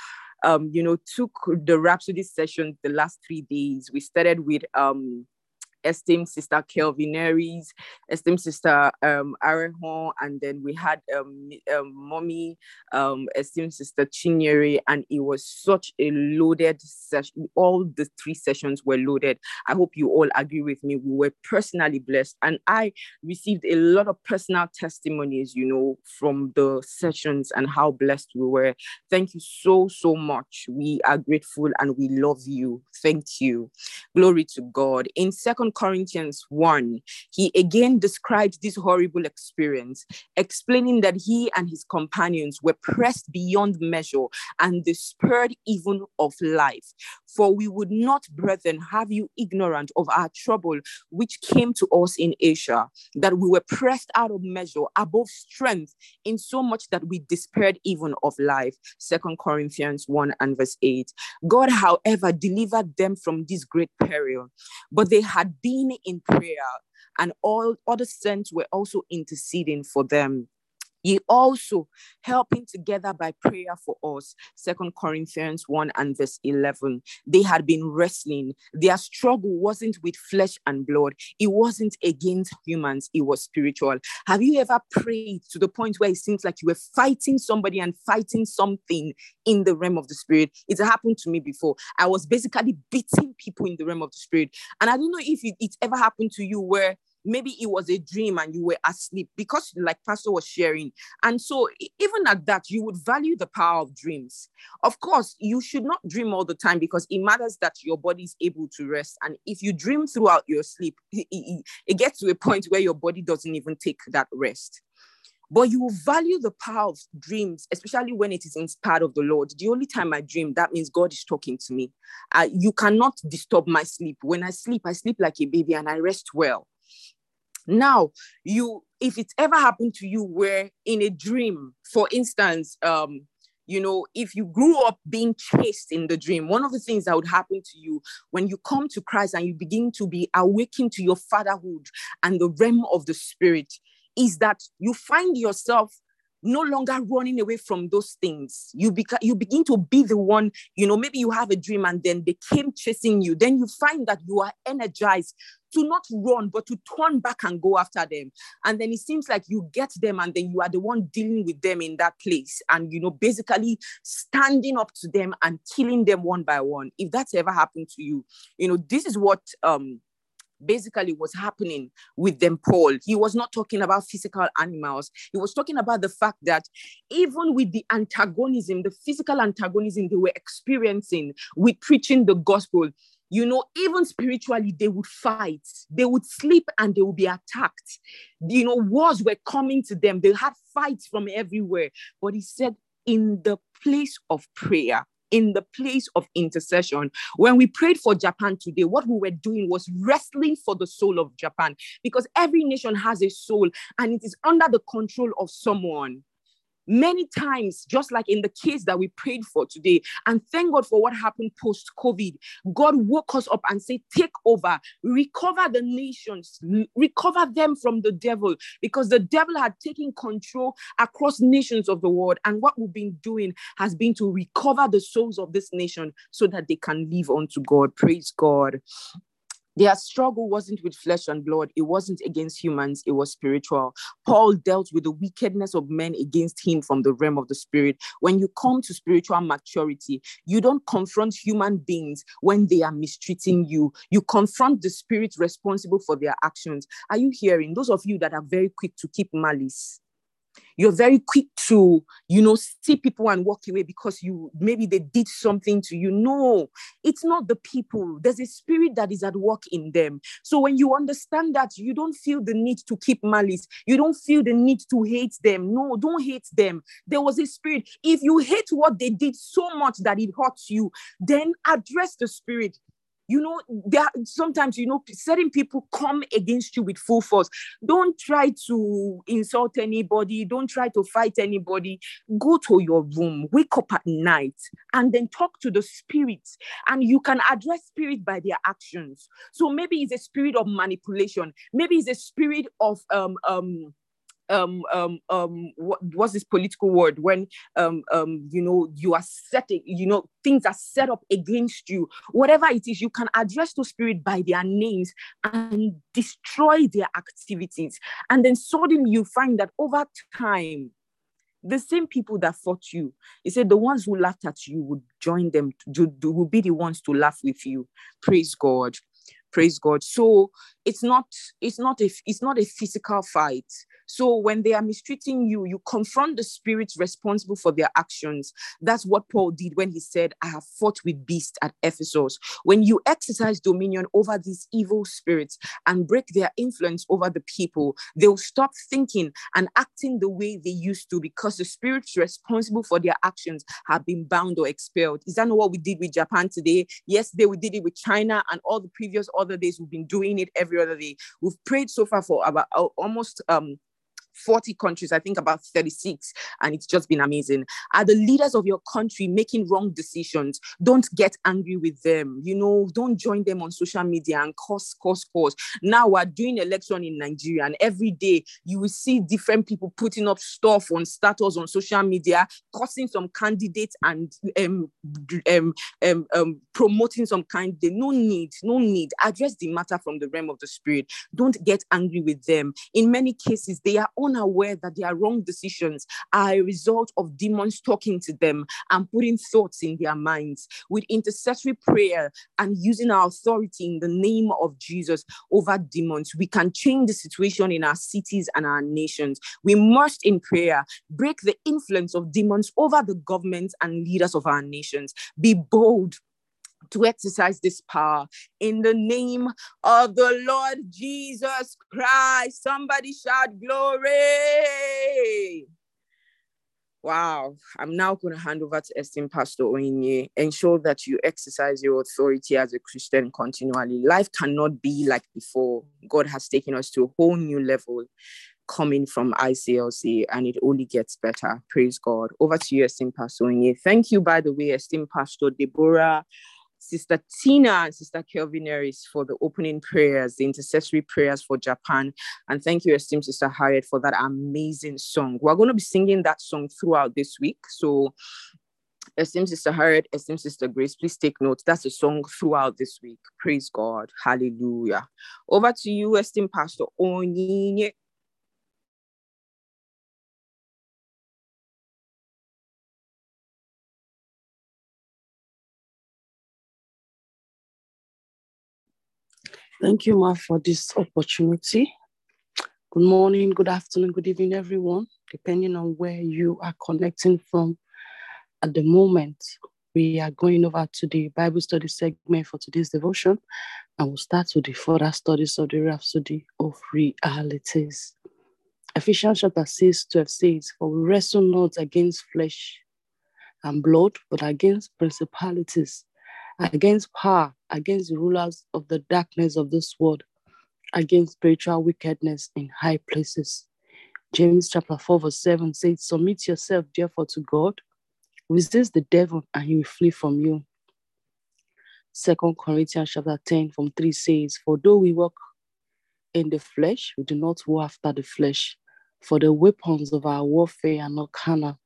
took the Rhapsody session the last 3 days. We started with esteemed Sister Kelvin Harris, esteemed Sister Arehon, and then we had Mommy, esteemed Sister Chinyere, and it was such a loaded session. All the three sessions were loaded. I hope you all agree with me. We were personally blessed, and I received a lot of personal testimonies, you know, from the sessions and how blessed we were. Thank you so, so much. We are grateful and we love you. Thank you. Glory to God. In Second 2 Corinthians 1, he again describes this horrible experience, explaining that he and his companions were pressed beyond measure and despaired even of life. For we would not, brethren, have you ignorant of our trouble which came to us in Asia, that we were pressed out of measure, above strength, in so much that we despaired even of life. 2 Corinthians 1 and verse 8. God, however, delivered them from this great peril, but they had been in prayer, and all other saints were also interceding for them. Ye also helping together by prayer for us. 2 Corinthians 1 and verse 11. They had been wrestling. Their struggle wasn't with flesh and blood. It wasn't against humans. It was spiritual. Have you ever prayed to the point where it seems like you were fighting somebody and fighting something in the realm of the spirit? It's happened to me before. I was basically beating people in the realm of the spirit. And I don't know if it's ever happened to you where maybe it was a dream and you were asleep, because like Pastor was sharing. And so even at that, you would value the power of dreams. Of course, you should not dream all the time, because it matters that your body is able to rest. And if you dream throughout your sleep, it gets to a point where your body doesn't even take that rest. But you value the power of dreams, especially when it is inspired of the Lord. The only time I dream, that means God is talking to me. You cannot disturb my sleep. When I sleep like a baby and I rest well. Now, if it's ever happened to you where in a dream, for instance, if you grew up being chased in the dream, one of the things that would happen to you when you come to Christ and you begin to be awakened to your fatherhood and the realm of the spirit is that you find yourself no longer running away from those things. You begin to be the one, maybe you have a dream and then they came chasing you. Then you find that you are energized to not run, but to turn back and go after them. And then it seems like you get them and then you are the one dealing with them in that place. And, basically standing up to them and killing them one by one. If that's ever happened to you, this is what basically was happening with them, Paul. He was not talking about physical animals. He was talking about the fact that even with the antagonism, the physical antagonism they were experiencing with preaching the gospel, even spiritually, they would fight, they would sleep, and they would be attacked. Wars were coming to them. They had fights from everywhere. But he said, in the place of prayer, in the place of intercession, when we prayed for Japan today, what we were doing was wrestling for the soul of Japan, because every nation has a soul and it is under the control of someone. Many times, just like in the case that we prayed for today, and thank God for what happened post-COVID, God woke us up and said, take over, recover the nations, recover them from the devil, because the devil had taken control across nations of the world. And what we've been doing has been to recover the souls of this nation so that they can live unto God. Praise God. Their struggle wasn't with flesh and blood. It wasn't against humans. It was spiritual. Paul dealt with the wickedness of men against him from the realm of the spirit. When you come to spiritual maturity, you don't confront human beings when they are mistreating you. You confront the spirit responsible for their actions. Are you hearing? Those of you that are very quick to keep malice, you're very quick to, see people and walk away because maybe they did something to you. No, it's not the people. There's a spirit that is at work in them. So when you understand that, you don't feel the need to keep malice. You don't feel the need to hate them. No, don't hate them. There was a spirit. If you hate what they did so much that it hurts you, then address the spirit. Sometimes, certain people come against you with full force. Don't try to insult anybody. Don't try to fight anybody. Go to your room, wake up at night, and then talk to the spirits. And you can address spirit by their actions. So maybe it's a spirit of manipulation. Maybe it's a spirit of, what's this political word when you are setting, things are set up against you, whatever it is, you can address the spirit by their names and destroy their activities. And then suddenly you find that over time, the same people that fought you, he said, the ones who laughed at you would join them, will be the ones to laugh with you. Praise God. Praise God. So it's not a physical fight. So when they are mistreating you, you confront the spirits responsible for their actions. That's what Paul did when he said, I have fought with beasts at Ephesus. When you exercise dominion over these evil spirits and break their influence over the people, they'll stop thinking and acting the way they used to because the spirits responsible for their actions have been bound or expelled. Is that not what we did with Japan today? Yesterday we did it with China, and all the previous other days we've been doing it every other day. We've prayed so far for about almost 40 countries, I think about 36, and it's just been amazing. Are the leaders of your country making wrong decisions? Don't get angry with them. You know, don't join them on social media and cause. Now we're doing election in Nigeria, and every day you will see different people putting up stuff on status on social media, causing some candidates and promoting some candidate. No need. Address the matter from the realm of the spirit. Don't get angry with them. In many cases, they are unaware that their wrong decisions are a result of demons talking to them and putting thoughts in their minds. With intercessory prayer and using our authority in the name of Jesus over demons, we can change the situation in our cities and our nations. We must, in prayer, break the influence of demons over the governments and leaders of our nations. Be bold to exercise this power in the name of the Lord Jesus Christ. Somebody shout glory. Wow. I'm now going to hand over to esteemed Pastor Oyinye. Ensure that you exercise your authority as a Christian continually. Life cannot be like before. God has taken us to a whole new level coming from ICLC, and it only gets better. Praise God. Over to you, esteemed Pastor Oyinye. Thank you, by the way, esteemed Pastor Deborah, Sister Tina, and Sister Kelvin Harris for the opening prayers, the intercessory prayers for Japan. And thank you, esteemed Sister Harriet, for that amazing song. We're going to be singing that song throughout this week. So, esteemed Sister Harriet, esteemed Sister Grace, please take note. That's a song throughout this week. Praise God. Hallelujah. Over to you, esteemed Pastor Oyinye. Thank you, Ma, for this opportunity. Good morning, good afternoon, good evening, everyone, depending on where you are connecting from. At the moment, we are going over to the Bible study segment for today's devotion, and we'll start with the further studies of the Rhapsody of Realities. Ephesians chapter 6:12 says, for we wrestle not against flesh and blood, but against principalities, against power, against the rulers of the darkness of this world, against spiritual wickedness in high places. James chapter 4:7 says, submit yourself therefore to God, resist the devil, and he will flee from you. 2 Corinthians chapter 10:3 says, for though we walk in the flesh, we do not war after the flesh, for the weapons of our warfare are not carnal,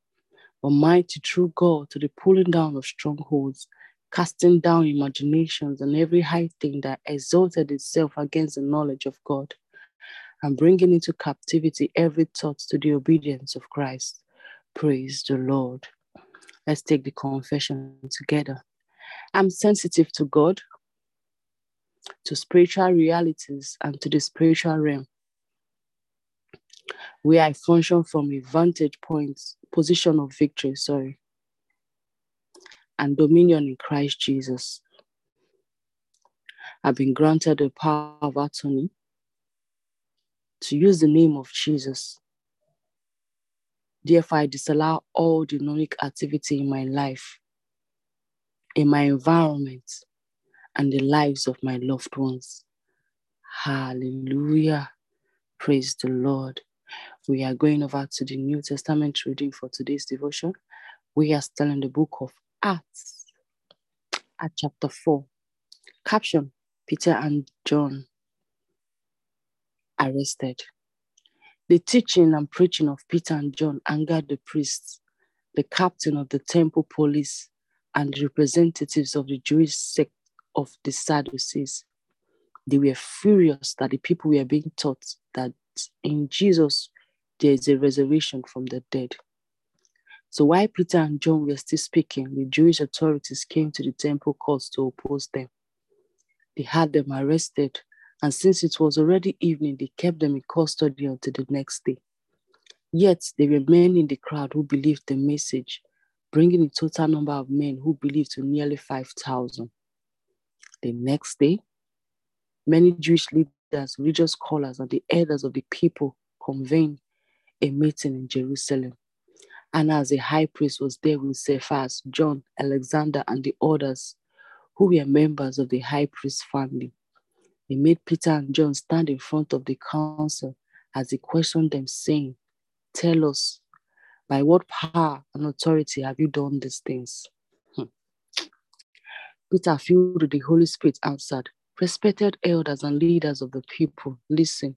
but mighty through God to the pulling down of strongholds, casting down imaginations and every high thing that exalted itself against the knowledge of God, and bringing into captivity every thought to the obedience of Christ. Praise the Lord. Let's take the confession together. I'm sensitive to God, to spiritual realities, and to the spiritual realm, where I function from a vantage point, position of victory, and dominion in Christ Jesus. I've been granted the power of attorney to use the name of Jesus. Therefore, I disallow all demonic activity in my life, in my environment, and the lives of my loved ones. Hallelujah. Praise the Lord. We are going over to the New Testament reading for today's devotion. We are still in the book of Acts at chapter 4. Caption, Peter and John arrested. The teaching and preaching of Peter and John angered the priests, the captain of the temple police, and the representatives of the Jewish sect of the Sadducees. They were furious that the people were being taught that in Jesus there is a resurrection from the dead. So while Peter and John were still speaking, the Jewish authorities came to the temple courts to oppose them. They had them arrested, and since it was already evening, they kept them in custody until the next day. Yet there were men in the crowd who believed the message, bringing the total number of men who believed to nearly 5,000. The next day, many Jewish leaders, religious scholars, and the elders of the people convened a meeting in Jerusalem. And as the high priest was there with Cephas, John, Alexander, and the others who were members of the high priest's family, they made Peter and John stand in front of the council as they questioned them, saying, "Tell us, by what power and authority have you done these things?" Peter, filled with the Holy Spirit, answered, "Respected elders and leaders of the people, listen.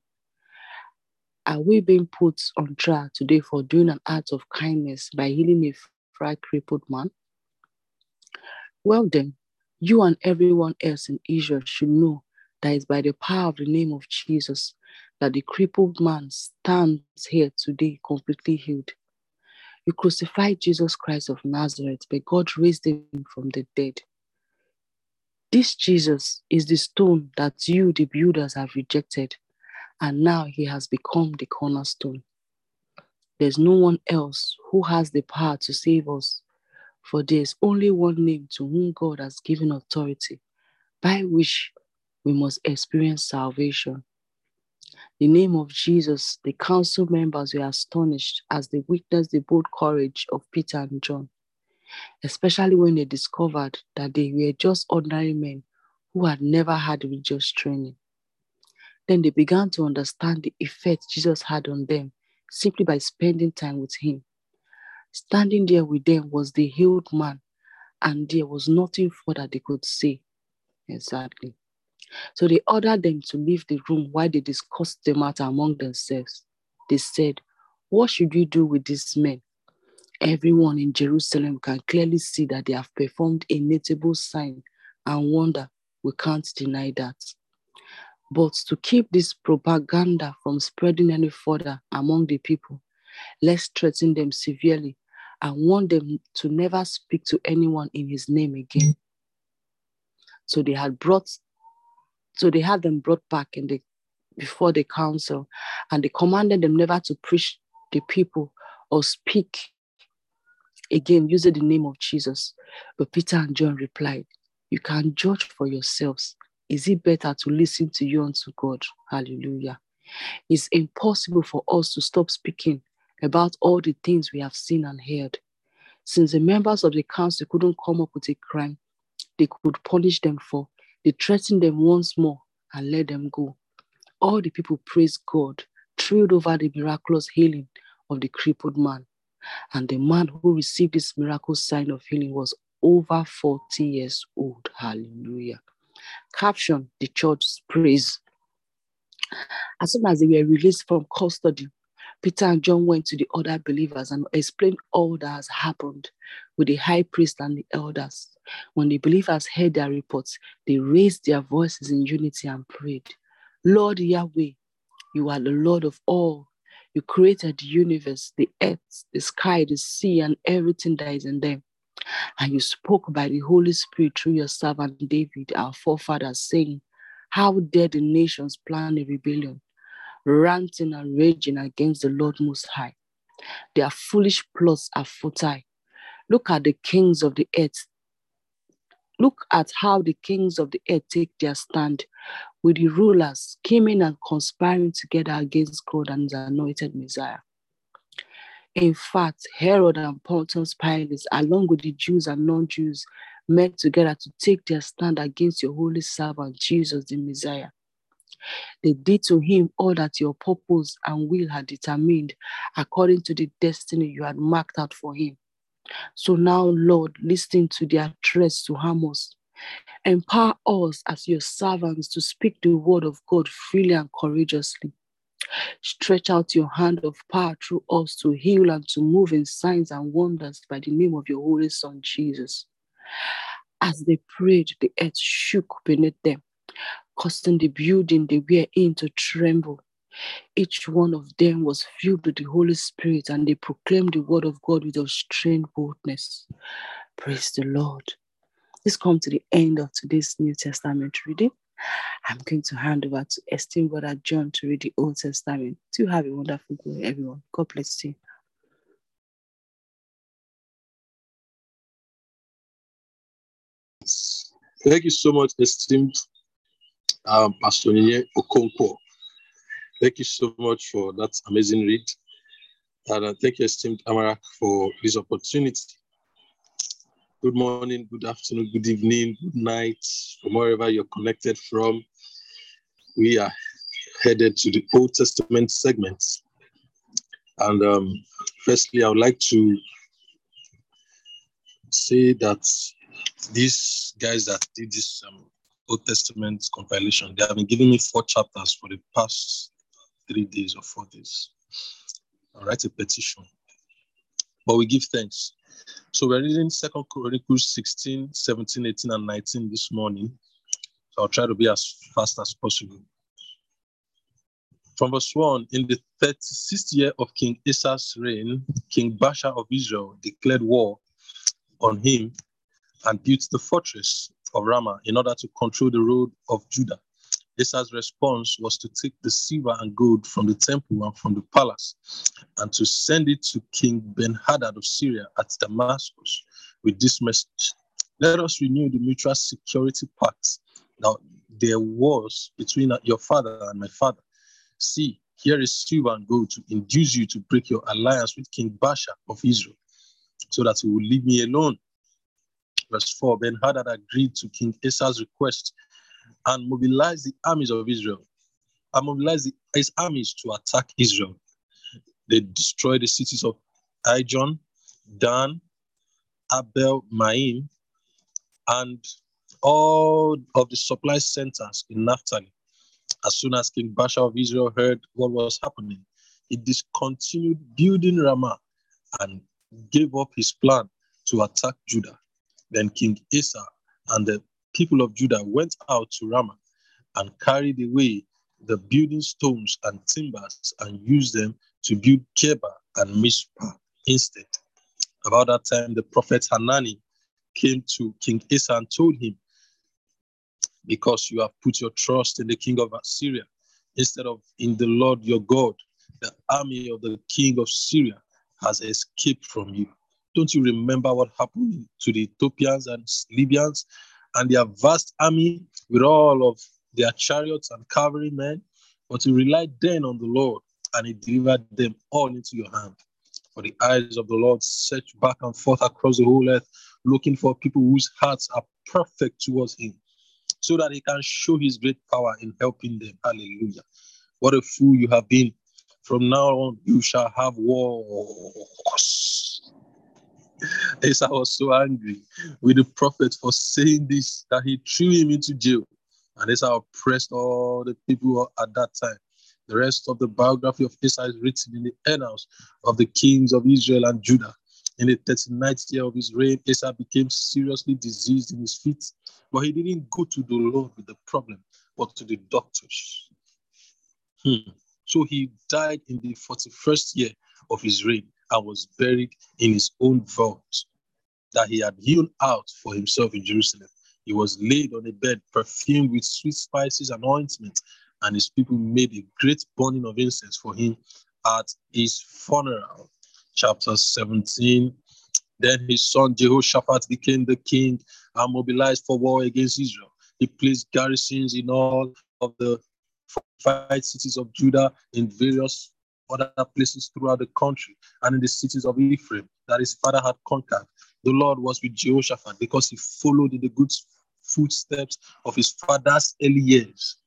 Are we being put on trial today for doing an act of kindness by healing a frail, crippled man? Well then, you and everyone else in Israel should know that it's by the power of the name of Jesus that the crippled man stands here today completely healed. You crucified Jesus Christ of Nazareth, but God raised him from the dead. This Jesus is the stone that you, the builders, have rejected, and now he has become the cornerstone. There's no one else who has the power to save us, for there's only one name to whom God has given authority, by which we must experience salvation." The name of Jesus, the council members were astonished as they witnessed the bold courage of Peter and John, especially when they discovered that they were just ordinary men who had never had religious training. Then they began to understand the effect Jesus had on them simply by spending time with him. Standing there with them was the healed man, and there was nothing further they could say. Exactly. So they ordered them to leave the room while they discussed the matter among themselves. They said, "What should we do with these men? Everyone in Jerusalem can clearly see that they have performed a notable sign and wonder. We can't deny that. But to keep this propaganda from spreading any further among the people, let's threaten them severely and warn them to never speak to anyone in his name again." So they had them brought back before the council, and they commanded them never to preach the people or speak again using the name of Jesus. But Peter and John replied, "You can judge for yourselves. Is it better to listen to you unto God?" Hallelujah. It's impossible for us to stop speaking about all the things we have seen and heard. Since the members of the council couldn't come up with a crime they could punish them for, they threatened them once more and let them go. All the people praised God, thrilled over the miraculous healing of the crippled man. And the man who received this miracle sign of healing was over 40 years old. Hallelujah. Caption: the church's praise. As soon as they were released from custody, Peter and John went to the other believers and explained all that has happened with the high priest and the elders. When the believers heard their reports, they raised their voices in unity and prayed, "Lord Yahweh, you are the Lord of all. You created the universe, the earth, the sky, the sea, and everything that is in them. And you spoke by the Holy Spirit through your servant David, our forefathers, saying, how dare the nations plan a rebellion, ranting and raging against the Lord Most High? Their foolish plots are futile. Look at how the kings of the earth take their stand, with the rulers scheming and conspiring together against God and his anointed Messiah. In fact, Herod and Pontius Pilate, along with the Jews and non-Jews, met together to take their stand against your holy servant, Jesus the Messiah. They did to him all that your purpose and will had determined according to the destiny you had marked out for him. So now, Lord, listen to their threats to harm us. Empower us as your servants to speak the word of God freely and courageously. Stretch out your hand of power through us to heal and to move in signs and wonders by the name of your holy Son, Jesus." As they prayed, the earth shook beneath them, causing the building they were in to tremble. Each one of them was filled with the Holy Spirit, and they proclaimed the word of God with unrestrained boldness. Praise the Lord. This comes to the end of today's New Testament reading. I'm going to hand over to esteemed Brother John to read the Old Testament. Do have a wonderful day, everyone. God bless you. Thank you so much, esteemed Pastor Nye Okonkwo. Thank you so much for that amazing read. And thank you, esteemed Amara, for this opportunity. Good morning, good afternoon, good evening, good night, from wherever you're connected from. We are headed to the Old Testament segment. And firstly, I would like to say that these guys that did this Old Testament compilation, they have been giving me 4 chapters for the past 3 days or 4 days. I write a petition, but we give thanks. So we're reading 2 Chronicles 16, 17, 18, and 19 this morning. So I'll try to be as fast as possible. From verse 1, in the 36th year of King Asa's reign, King Baasha of Israel declared war on him and built the fortress of Ramah in order to control the road of Judah. Asa's response was to take the silver and gold from the temple and from the palace and to send it to King Ben-Hadad of Syria at Damascus with this message: let us renew the mutual security pact now there was between your father and my father. See, here is silver and gold to induce you to break your alliance with King Baasha of Israel so that he will leave me alone. Verse 4, Ben-Hadad agreed to King Asa's request and mobilized the armies of Israel, and mobilized his armies to attack Israel. They destroyed the cities of Ijon, Dan, Abel, Maim, and all of the supply centers in Naphtali. As soon as King Baasha of Israel heard what was happening, he discontinued building Ramah and gave up his plan to attack Judah. Then King Asa and the people of Judah went out to Ramah and carried away the building stones and timbers and used them to build Keba and Mizpah instead. About that time, the prophet Hanani came to King Asa and told him, because you have put your trust in the king of Assyria instead of in the Lord your God, the army of the king of Syria has escaped from you. Don't you remember what happened to the Ethiopians and Libyans and their vast army with all of their chariots and cavalrymen? But he relied then on the Lord, and he delivered them all into your hand. For the eyes of the Lord search back and forth across the whole earth, looking for people whose hearts are perfect towards him, so that he can show his great power in helping them. Hallelujah. What a fool you have been. From now on, you shall have wars. Asa was so angry with the prophet for saying this that he threw him into jail. And Asa oppressed all the people at that time. The rest of the biography of Asa is written in the annals of the kings of Israel and Judah. In the 39th year of his reign, Asa became seriously diseased in his feet, but he didn't go to the Lord with the problem, but to the doctors. So he died in the 41st year of his reign and was buried in his own vault that he had hewn out for himself in Jerusalem. He was laid on a bed perfumed with sweet spices and ointment, and his people made a great burning of incense for him at his funeral. Chapter 17. Then his son Jehoshaphat became the king and mobilized for war against Israel. He placed garrisons in all of the 5 cities of Judah, in various other places throughout the country, and in the cities of Ephraim that his father had conquered. The Lord was with Jehoshaphat because he followed in the good footsteps of his father's early years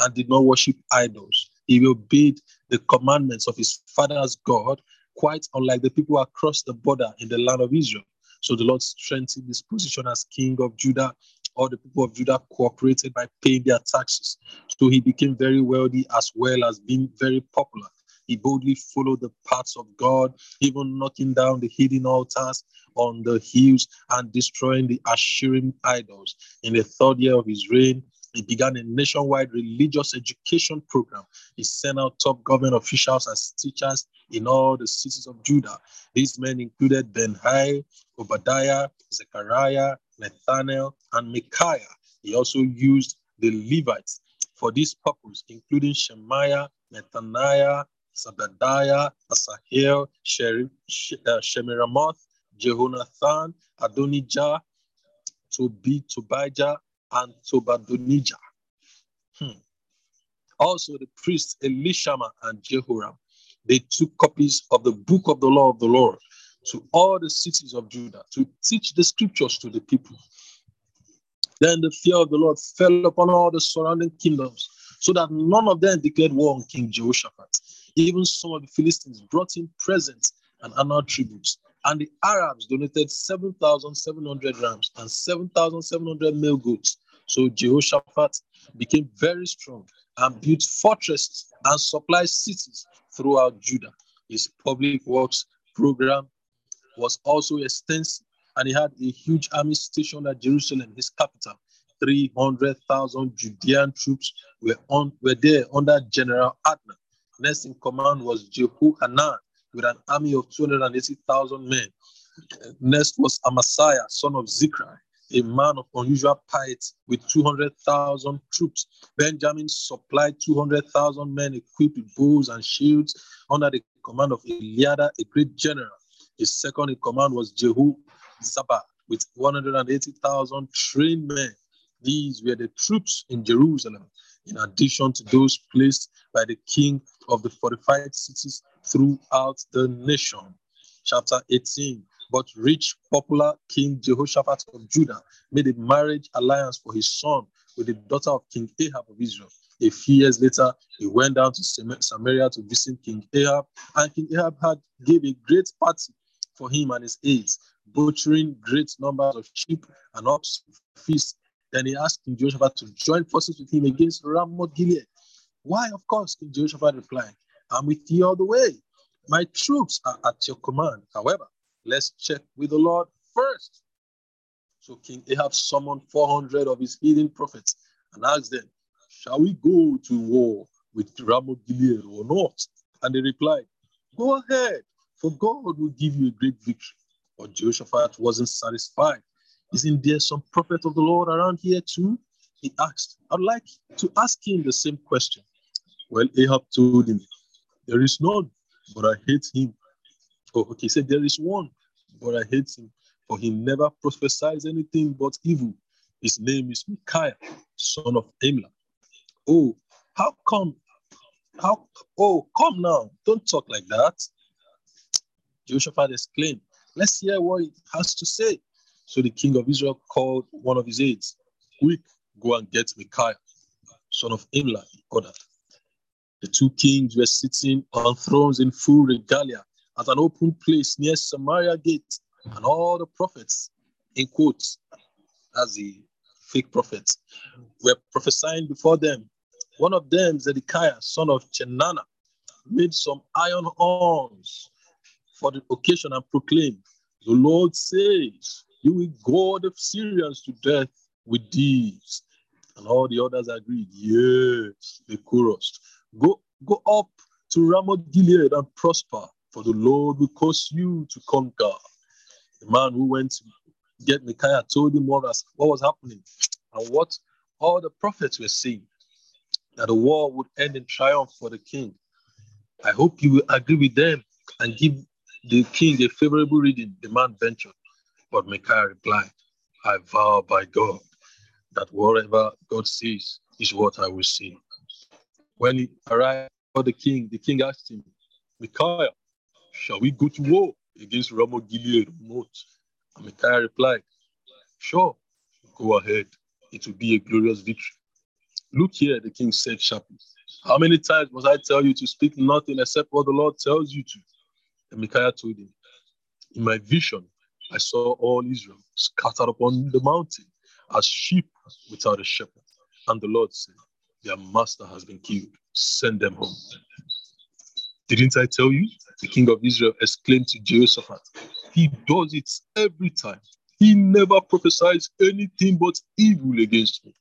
and did not worship idols. He obeyed the commandments of his father's God, quite unlike the people across the border in the land of Israel. So the Lord strengthened his position as king of Judah. All the people of Judah cooperated by paying their taxes. So he became very wealthy as well as being very popular. He boldly followed the paths of God, even knocking down the hidden altars on the hills and destroying the Asherim idols. In the 3rd year of his reign, he began a nationwide religious education program. He sent out top government officials as teachers in all the cities of Judah. These men included Ben-Hai, Obadiah, Zechariah, Nathanael, and Micaiah. He also used the Levites for this purpose, including Shemaiah, Nethaniah, Sabadiah, Asahel, Shemiramoth, Jehonathan, Adonijah, Tobijah, and Tobadonijah. Also the priests Elishama and Jehoram. They took copies of the book of the law of the Lord to all the cities of Judah to teach the scriptures to the people. Then the fear of the Lord fell upon all the surrounding kingdoms, so that none of them declared war on King Jehoshaphat. Even some of the Philistines brought in presents and annual tributes. And the Arabs donated 7,700 rams and 7,700 male goats. So Jehoshaphat became very strong and built fortresses and supplied cities throughout Judah. His public works program was also extensive, and he had a huge army stationed at Jerusalem, his capital. 300,000 Judean troops were there under General Adnan. Next in command was Jehohanan with an army of 280,000 men. Next was Amasiah, son of Zikri, a man of unusual piety with 200,000 troops. Benjamin supplied 200,000 men equipped with bows and shields under the command of Eliada, a great general. His second in command was Jehu Zabad with 180,000 trained men. These were the troops in Jerusalem, in addition to those placed by the king of the fortified cities throughout the nation. Chapter 18. But rich, popular King Jehoshaphat of Judah made a marriage alliance for his son with the daughter of King Ahab of Israel. A few years later, he went down to Samaria to visit King Ahab, and King Ahab gave a great party for him and his aides, butchering great numbers of sheep and ox feasts. Then he asked King Jehoshaphat to join forces with him against Ramoth Gilead. Why, of course, King Jehoshaphat replied, I'm with you all the way. My troops are at your command. However, let's check with the Lord first. So King Ahab summoned 400 of his heathen prophets and asked them, shall we go to war with Ramoth Gilead or not? And they replied, go ahead, for God will give you a great victory. But Jehoshaphat wasn't satisfied. Isn't there some prophet of the Lord around here too? He asked. I'd like to ask him the same question. Well, Ahab told him, there is none, but I hate him. He said, there is one, but I hate him, for he never prophesies anything but evil. His name is Micaiah, son of Imla. Oh, how come? Come now, don't talk like that. Jehoshaphat exclaimed, let's hear what he has to say. So the king of Israel called one of his aides. Quick, go and get Micaiah, son of Imla, he ordered. The two kings were sitting on thrones in full regalia at an open place near Samaria gate, and all the prophets, in quotes, as the fake prophets, were prophesying before them. One of them, Zedekiah, son of Chenana, made some iron horns for the occasion and proclaimed, the Lord says, you will go the Syrians to death with these. And all the others agreed, yes, they chorused. Go up to Ramoth Gilead and prosper, for the Lord will cause you to conquer. The man who went to get Micaiah told him what was happening and what all the prophets were saying, that the war would end in triumph for the king. I hope you will agree with them and give the king a favorable reading, the man ventured. But Micaiah replied, I vow by God that whatever God says is what I will say. When he arrived for the king asked him, Micaiah, shall we go to war against Ramoth Gilead or not? And Micaiah replied, sure, go ahead. It will be a glorious victory. Look here, the king said sharply, how many times must I tell you to speak nothing except what the Lord tells you to? And Micaiah told him, in my vision, I saw all Israel scattered upon the mountain as sheep without a shepherd. And the Lord said, their master has been killed. Send them home. Didn't I tell you? The king of Israel exclaimed to Jehoshaphat, he does it every time. He never prophesies anything but evil against me.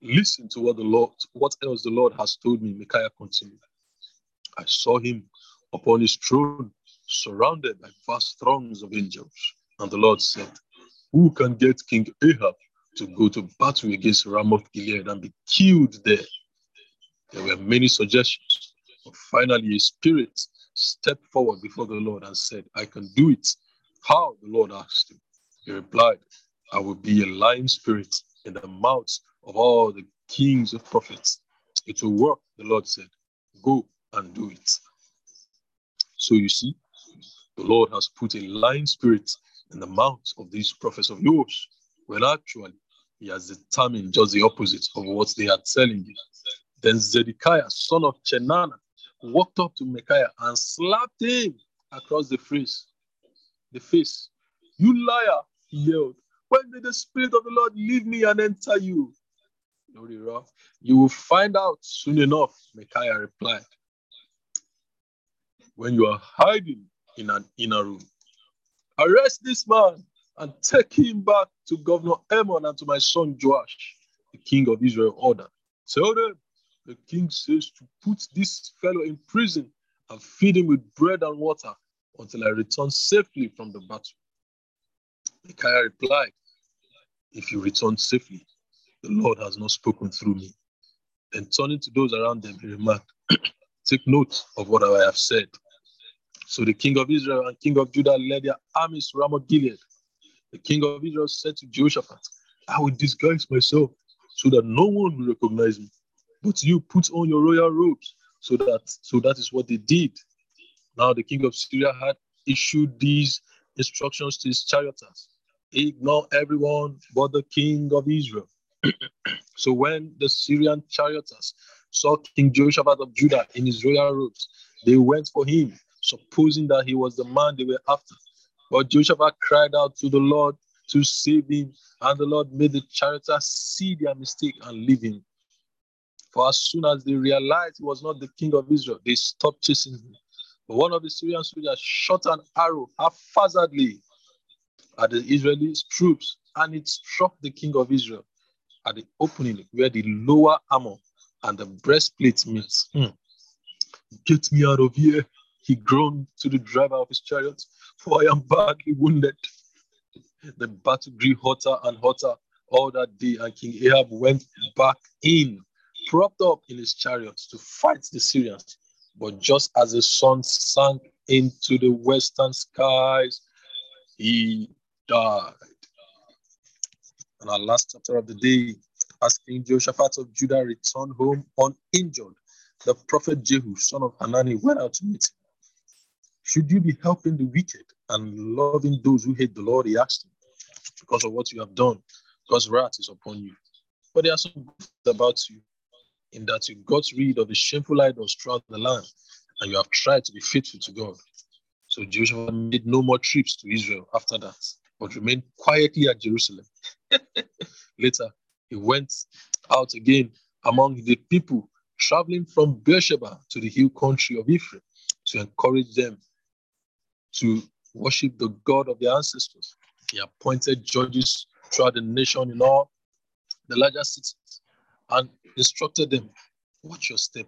Listen to what else the Lord has told me, Micaiah continued. I saw him upon his throne, surrounded by vast throngs of angels. And the Lord said, who can get King Ahab to go to battle against Ramoth Gilead and be killed there. There were many suggestions, but finally a spirit stepped forward before the Lord and said, I can do it. How? The Lord asked him. He replied, I will be a lying spirit in the mouths of all the kings of prophets. It will work, the Lord said. Go and do it. So you see, the Lord has put a lying spirit in the mouths of these prophets of yours, when actually he has determined just the opposite of what they are telling you. Then Zedekiah, son of Chenana, walked up to Micaiah and slapped him across the face. You liar, he yelled. When did the Spirit of the Lord leave me and enter you? You will find out soon enough, Micaiah replied. When you are hiding in an inner room, arrest this man and take him back to Governor Amon and to my son Joash, the king of Israel ordered. Tell them, the king says to put this fellow in prison and feed him with bread and water until I return safely from the battle. Micaiah replied, if you return safely, the Lord has not spoken through me. Then turning to those around them, he remarked, take note of what I have said. So the king of Israel and king of Judah led their armies to Ramoth Gilead. The king of Israel said to Jehoshaphat, I will disguise myself so that no one will recognize me. But you put on your royal robes. So that is what they did. Now the king of Syria had issued these instructions to his charioteers. Ignore everyone but the king of Israel. So when the Syrian charioteers saw King Jehoshaphat of Judah in his royal robes, they went for him, supposing that he was the man they were after. But Jehoshaphat cried out to the Lord to save him, and the Lord made the charioteers see their mistake and leave him. For as soon as they realized he was not the king of Israel, they stopped chasing him. But one of the Syrian soldiers shot an arrow haphazardly at the Israeli troops, and it struck the king of Israel at the opening where the lower armor and the breastplate meets. Get me out of here, he groaned to the driver of his chariot, for I am badly wounded. The battle grew hotter and hotter all that day, and King Ahab went back in, propped up in his chariot to fight the Syrians. But just as the sun sank into the western skies, he died. And our last chapter of the day, as King Jehoshaphat of Judah returned home uninjured, the prophet Jehu, son of Hanani, went out to meet him. Should you be helping the wicked and loving those who hate the Lord, he asked him, because of what you have done, God's wrath is upon you. But there are some good about you, in that you got rid of the shameful idols throughout the land, and you have tried to be faithful to God. So Jehoshaphat made no more trips to Israel after that, but remained quietly at Jerusalem. Later, he went out again among the people, traveling from Beersheba to the hill country of Ephraim to encourage them to worship the God of their ancestors. He appointed judges throughout the nation in all the larger cities and instructed them, watch your step.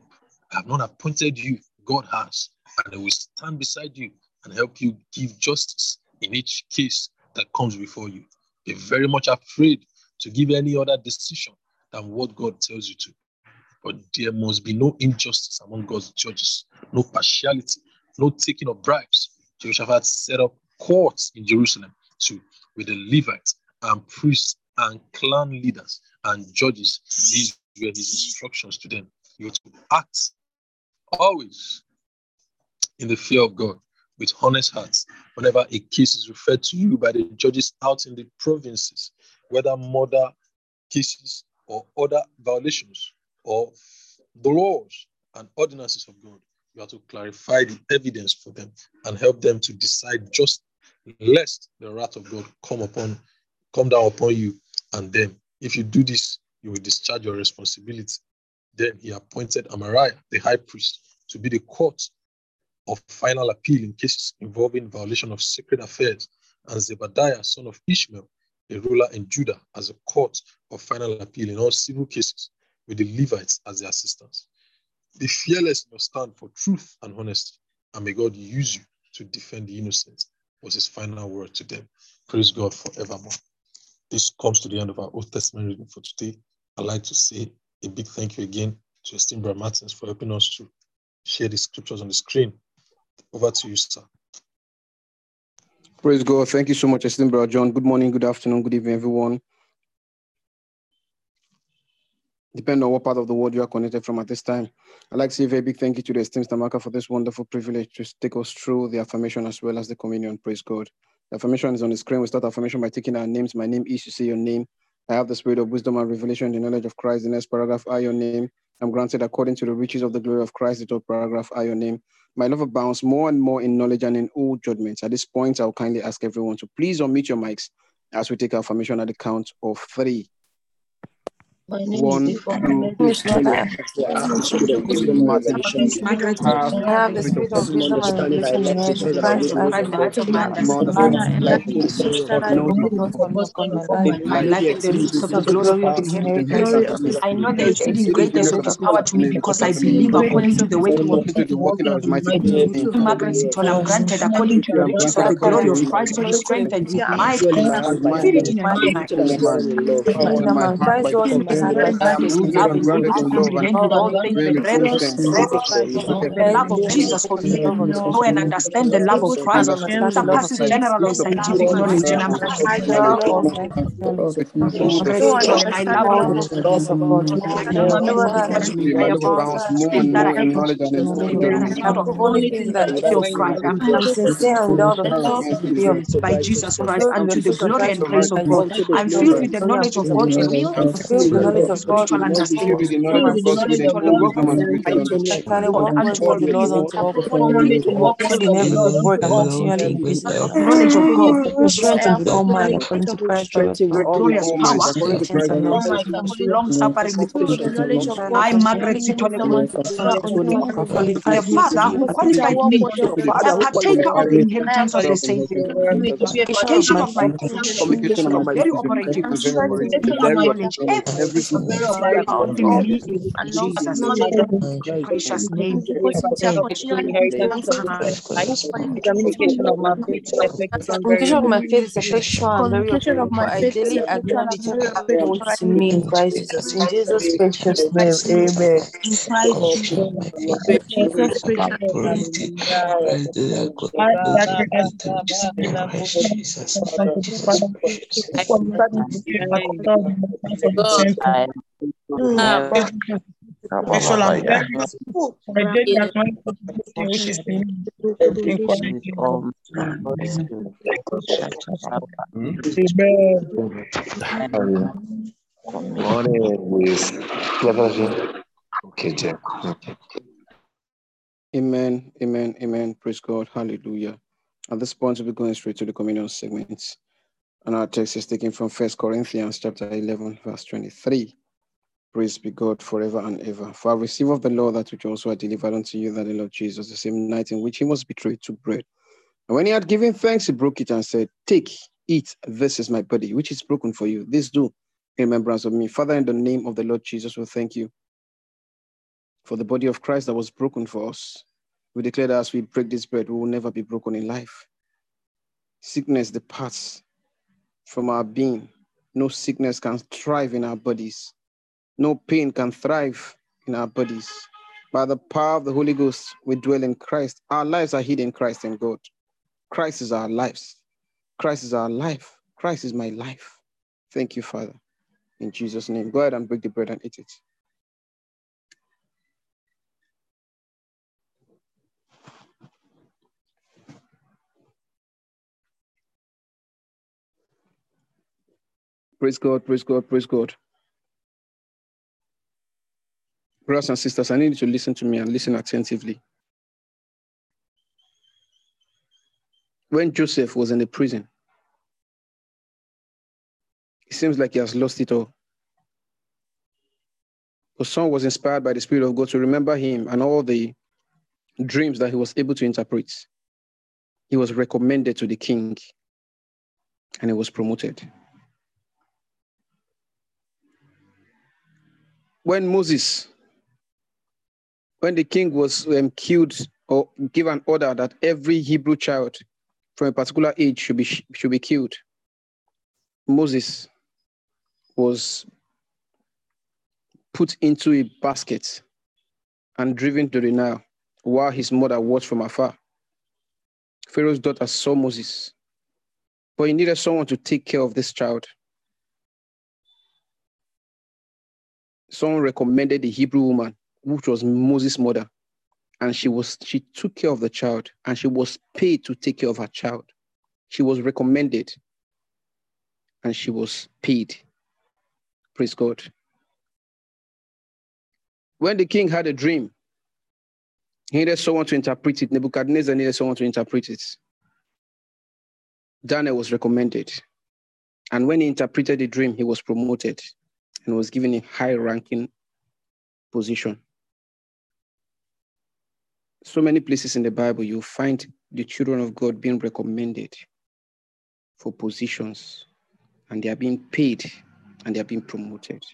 I have not appointed you, God has, and I will stand beside you and help you give justice in each case that comes before you. Be very much afraid to give any other decision than what God tells you to. But there must be no injustice among God's judges, no partiality, no taking of bribes. Jehoshaphat set up courts in Jerusalem too, with the Levites and priests and clan leaders and judges. These were his instructions to them. You are to act always in the fear of God, with honest hearts, whenever a case is referred to you by the judges out in the provinces, whether murder cases or other violations of the laws and ordinances of God, you have to clarify the evidence for them and help them to decide just lest the wrath of God come down upon you and them. If you do this, you will discharge your responsibility. Then he appointed Amariah, the high priest, to be the court of final appeal in cases involving violation of sacred affairs, and Zebadiah, son of Ishmael, a ruler in Judah, as a court of final appeal in all civil cases, with the Levites as their assistants. Be fearless in your stand for truth and honesty, and may God use you to defend the innocent, was his final word to them. Praise God forevermore. This comes to the end of our Old Testament reading for today. I'd like to say a big thank you again to esteemed Brother Martins for helping us to share the scriptures on the screen. Over to you, sir. Praise God. Thank you so much, esteemed Brother John. Good morning, good afternoon, good evening, everyone. Depending on what part of the world you are connected from at this time. I'd like to say a very big thank you to the esteemed Stamaka for this wonderful privilege to take us through the affirmation as well as the communion. Praise God. The affirmation is on the screen. We start affirmation by taking our names. My name is, you say your name. I have the spirit of wisdom and revelation, the knowledge of Christ. The next paragraph, I, your name. I'm granted according to the riches of the glory of Christ. The third paragraph, I, your name. My love abounds more and more in knowledge and in all judgments. At this point, I'll kindly ask everyone to please unmute your mics as we take our affirmation at the count of 3. I know there is a great sense of power to me because I believe according to the way he was to walk in my magnitude. I'm granted according to the riches of the glory of Christ who strengthened with my spirit in my mind. The love of Jesus for me, know and understand the love of Christ that passes general and scientific knowledge. And I'm by Jesus Christ and to the glory and praise of God. I'm filled with the knowledge of God. I am communication of my faith. Amen, amen, amen. Praise God. Hallelujah. At this point, we'll be going straight to the communion segments. And our text is taken from 1 Corinthians chapter 11, verse 23. Praise be God forever and ever. For I receive of the Lord that which also I delivered unto you, that the Lord Jesus, the same night in which he was betrayed, took bread. And when he had given thanks, he broke it and said, Take, eat, this is my body, which is broken for you. This do in remembrance of me. Father, in the name of the Lord Jesus, we thank you for the body of Christ that was broken for us. We declare that as we break this bread, we will never be broken in life. Sickness departs from our being. No sickness can thrive in our bodies. No pain can thrive in our bodies. By the power of the Holy Ghost, we dwell in Christ. Our lives are hid in Christ and God. Christ is our lives. Christ is our life. Christ is my life. Thank you, Father. In Jesus' name, go ahead and break the bread and eat it. Praise God, praise God, praise God. Brothers and sisters, I need you to listen to me and listen attentively. When Joseph was in the prison, it seems like he has lost it all. But Saul was inspired by the Spirit of God to remember him and all the dreams that he was able to interpret. He was recommended to the king and he was promoted. When the king was killed or gave an order that every Hebrew child from a particular age should be killed, Moses was put into a basket and driven to the Nile while his mother watched from afar. Pharaoh's daughter saw Moses, but he needed someone to take care of this child. Someone recommended a Hebrew woman, which was Moses' mother, and she took care of the child, and she was paid to take care of her child. She was recommended, and she was paid. Praise God. When the king had a dream, he needed someone to interpret it. Nebuchadnezzar needed someone to interpret it. Daniel was recommended. And when he interpreted the dream, he was promoted and was given a high-ranking position. So many places in the Bible, you find the children of God being recommended for positions, and they are being paid, and they are being promoted.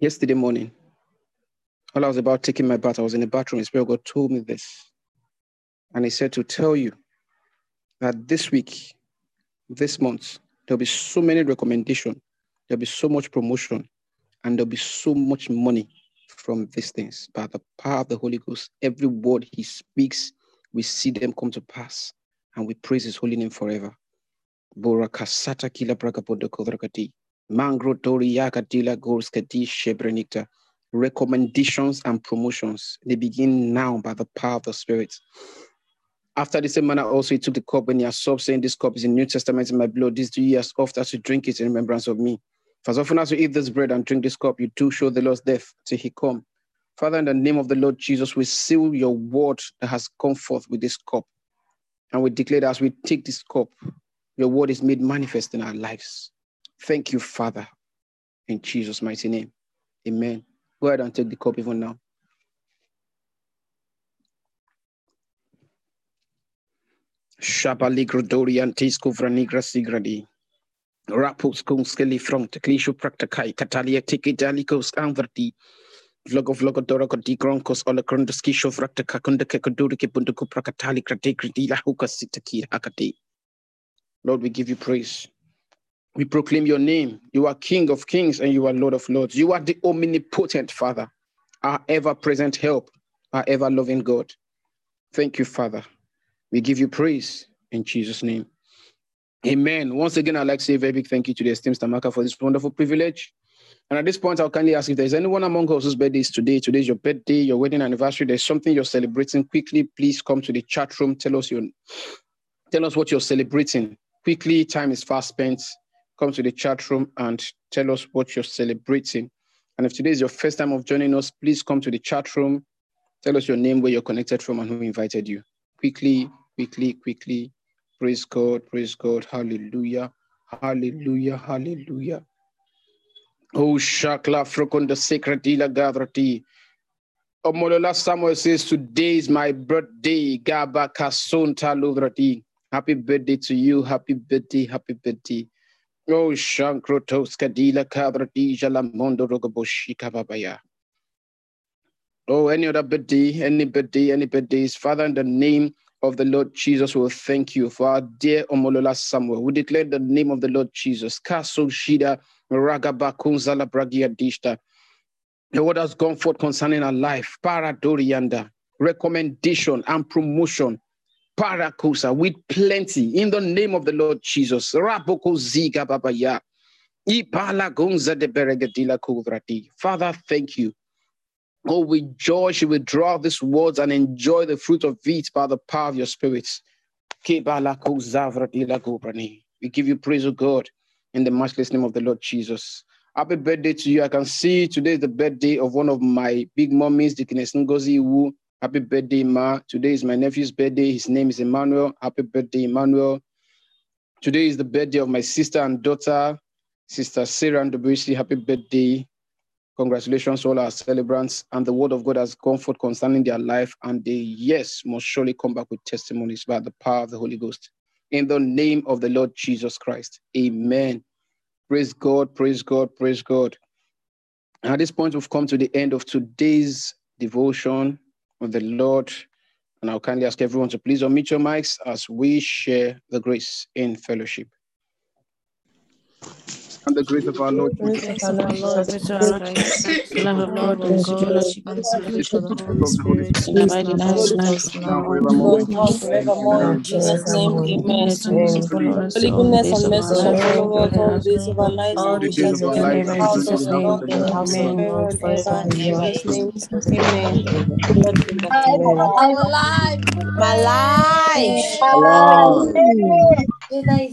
Yesterday morning, while I was about taking my bath, I was in the bathroom, the Spirit of God told me this, and he said to tell you that this week, this month, there'll be so many recommendations, there'll be so much promotion, and there'll be so much money from these things. By the power of the Holy Ghost, every word he speaks, we see them come to pass, and we praise his holy name forever. Recommendations and promotions, they begin now by the power of the Spirit. After the same manner also he took the cup when he had supped, saying, this cup is in the New Testament in my blood. This do ye as oft as you drink it in remembrance of me. For as often as you eat this bread and drink this cup, you do show the Lord's death till he come. Father, in the name of the Lord Jesus, we seal your word that has come forth with this cup. And we declare that as we take this cup, your word is made manifest in our lives. Thank you, Father, in Jesus' mighty name. Amen. Go ahead and take the cup even now. Rapus Kunskeli from Teklishu Praktakai, Catalia Tiki Dalikos Anverdi, Vlogodora Gronkos, Olakrunduskisho Fraktakakunda Kekaduriki Bunduku Prakatali Kratikri Lahuka Sitaki Hakati. Lord, we give you praise. We proclaim your name. You are King of Kings and you are Lord of Lords. You are the omnipotent Father, our ever present help, our ever loving God. Thank you, Father. We give you praise in Jesus' name. Amen. Once again, I'd like to say a very big thank you to the esteemed Stamaka for this wonderful privilege. And at this point, I'll kindly ask if there's anyone among us whose birthday is today. Today's your birthday, your wedding anniversary. There's something you're celebrating. Quickly, please come to the chat room. Tell us what you're celebrating. Quickly, time is fast spent. Come to the chat room and tell us what you're celebrating. And if today is your first time of joining us, please come to the chat room. Tell us your name, where you're connected from, and who invited you. Quickly, quickly, quickly. Praise God, praise God. Hallelujah, hallelujah, hallelujah. Oh, Shakla Frokunda Sacred Dila Gadrati. Omolola Samuel says, today is my birthday. Gaba Kasunta Ludrati. Happy birthday to you. Happy birthday, happy birthday. Oh, Shankrotoska Dila Kadrati Jalamondo Rogaboshi Kababaya. Oh, any other birthday, any birthday, any birthdays. Father, in the name of the Lord Jesus, we will thank you for our dear Omolola Samuel. We declare the name of the Lord Jesus. Kasoshida Ragabakunzala Bragia Dishta. The word has gone forth concerning our life. Paradorianda, recommendation and promotion. Parakosa with plenty in the name of the Lord Jesus. Raboko Ziga Babaya. Ipala Gunza de Beregadila Kuvrati. Father, thank you. Oh, with joy she will draw these words and enjoy the fruit of it by the power of your spirits. We give you praise, O God, in the matchless name of the Lord Jesus. Happy birthday to you. I can see today is the birthday of one of my big mummies, Deaconess Ngozi Iwu. Happy birthday, Ma. Today is my nephew's birthday. His name is Emmanuel. Happy birthday, Emmanuel. Today is the birthday of my sister and daughter, Sister Sarah and Dubuisi. Happy birthday. Congratulations to all our celebrants, and the word of God has gone forth concerning their life, and they, yes, must surely come back with testimonies by the power of the Holy Ghost. In the name of the Lord Jesus Christ, amen. Praise God, praise God, praise God. And at this point, we've come to the end of today's devotion with the Lord, and I'll kindly ask everyone to please unmute your mics as we share the grace in fellowship. and the grace of our Lord Jesus Christ, the love of God and the Holy Spirit, now forevermore. In Jesus' name, amen. Holy goodness and mercy shall follow us all the days of our lives, and we shall dwell in the house of the Lord forever and ever. In Jesus' name, amen. My life. My life.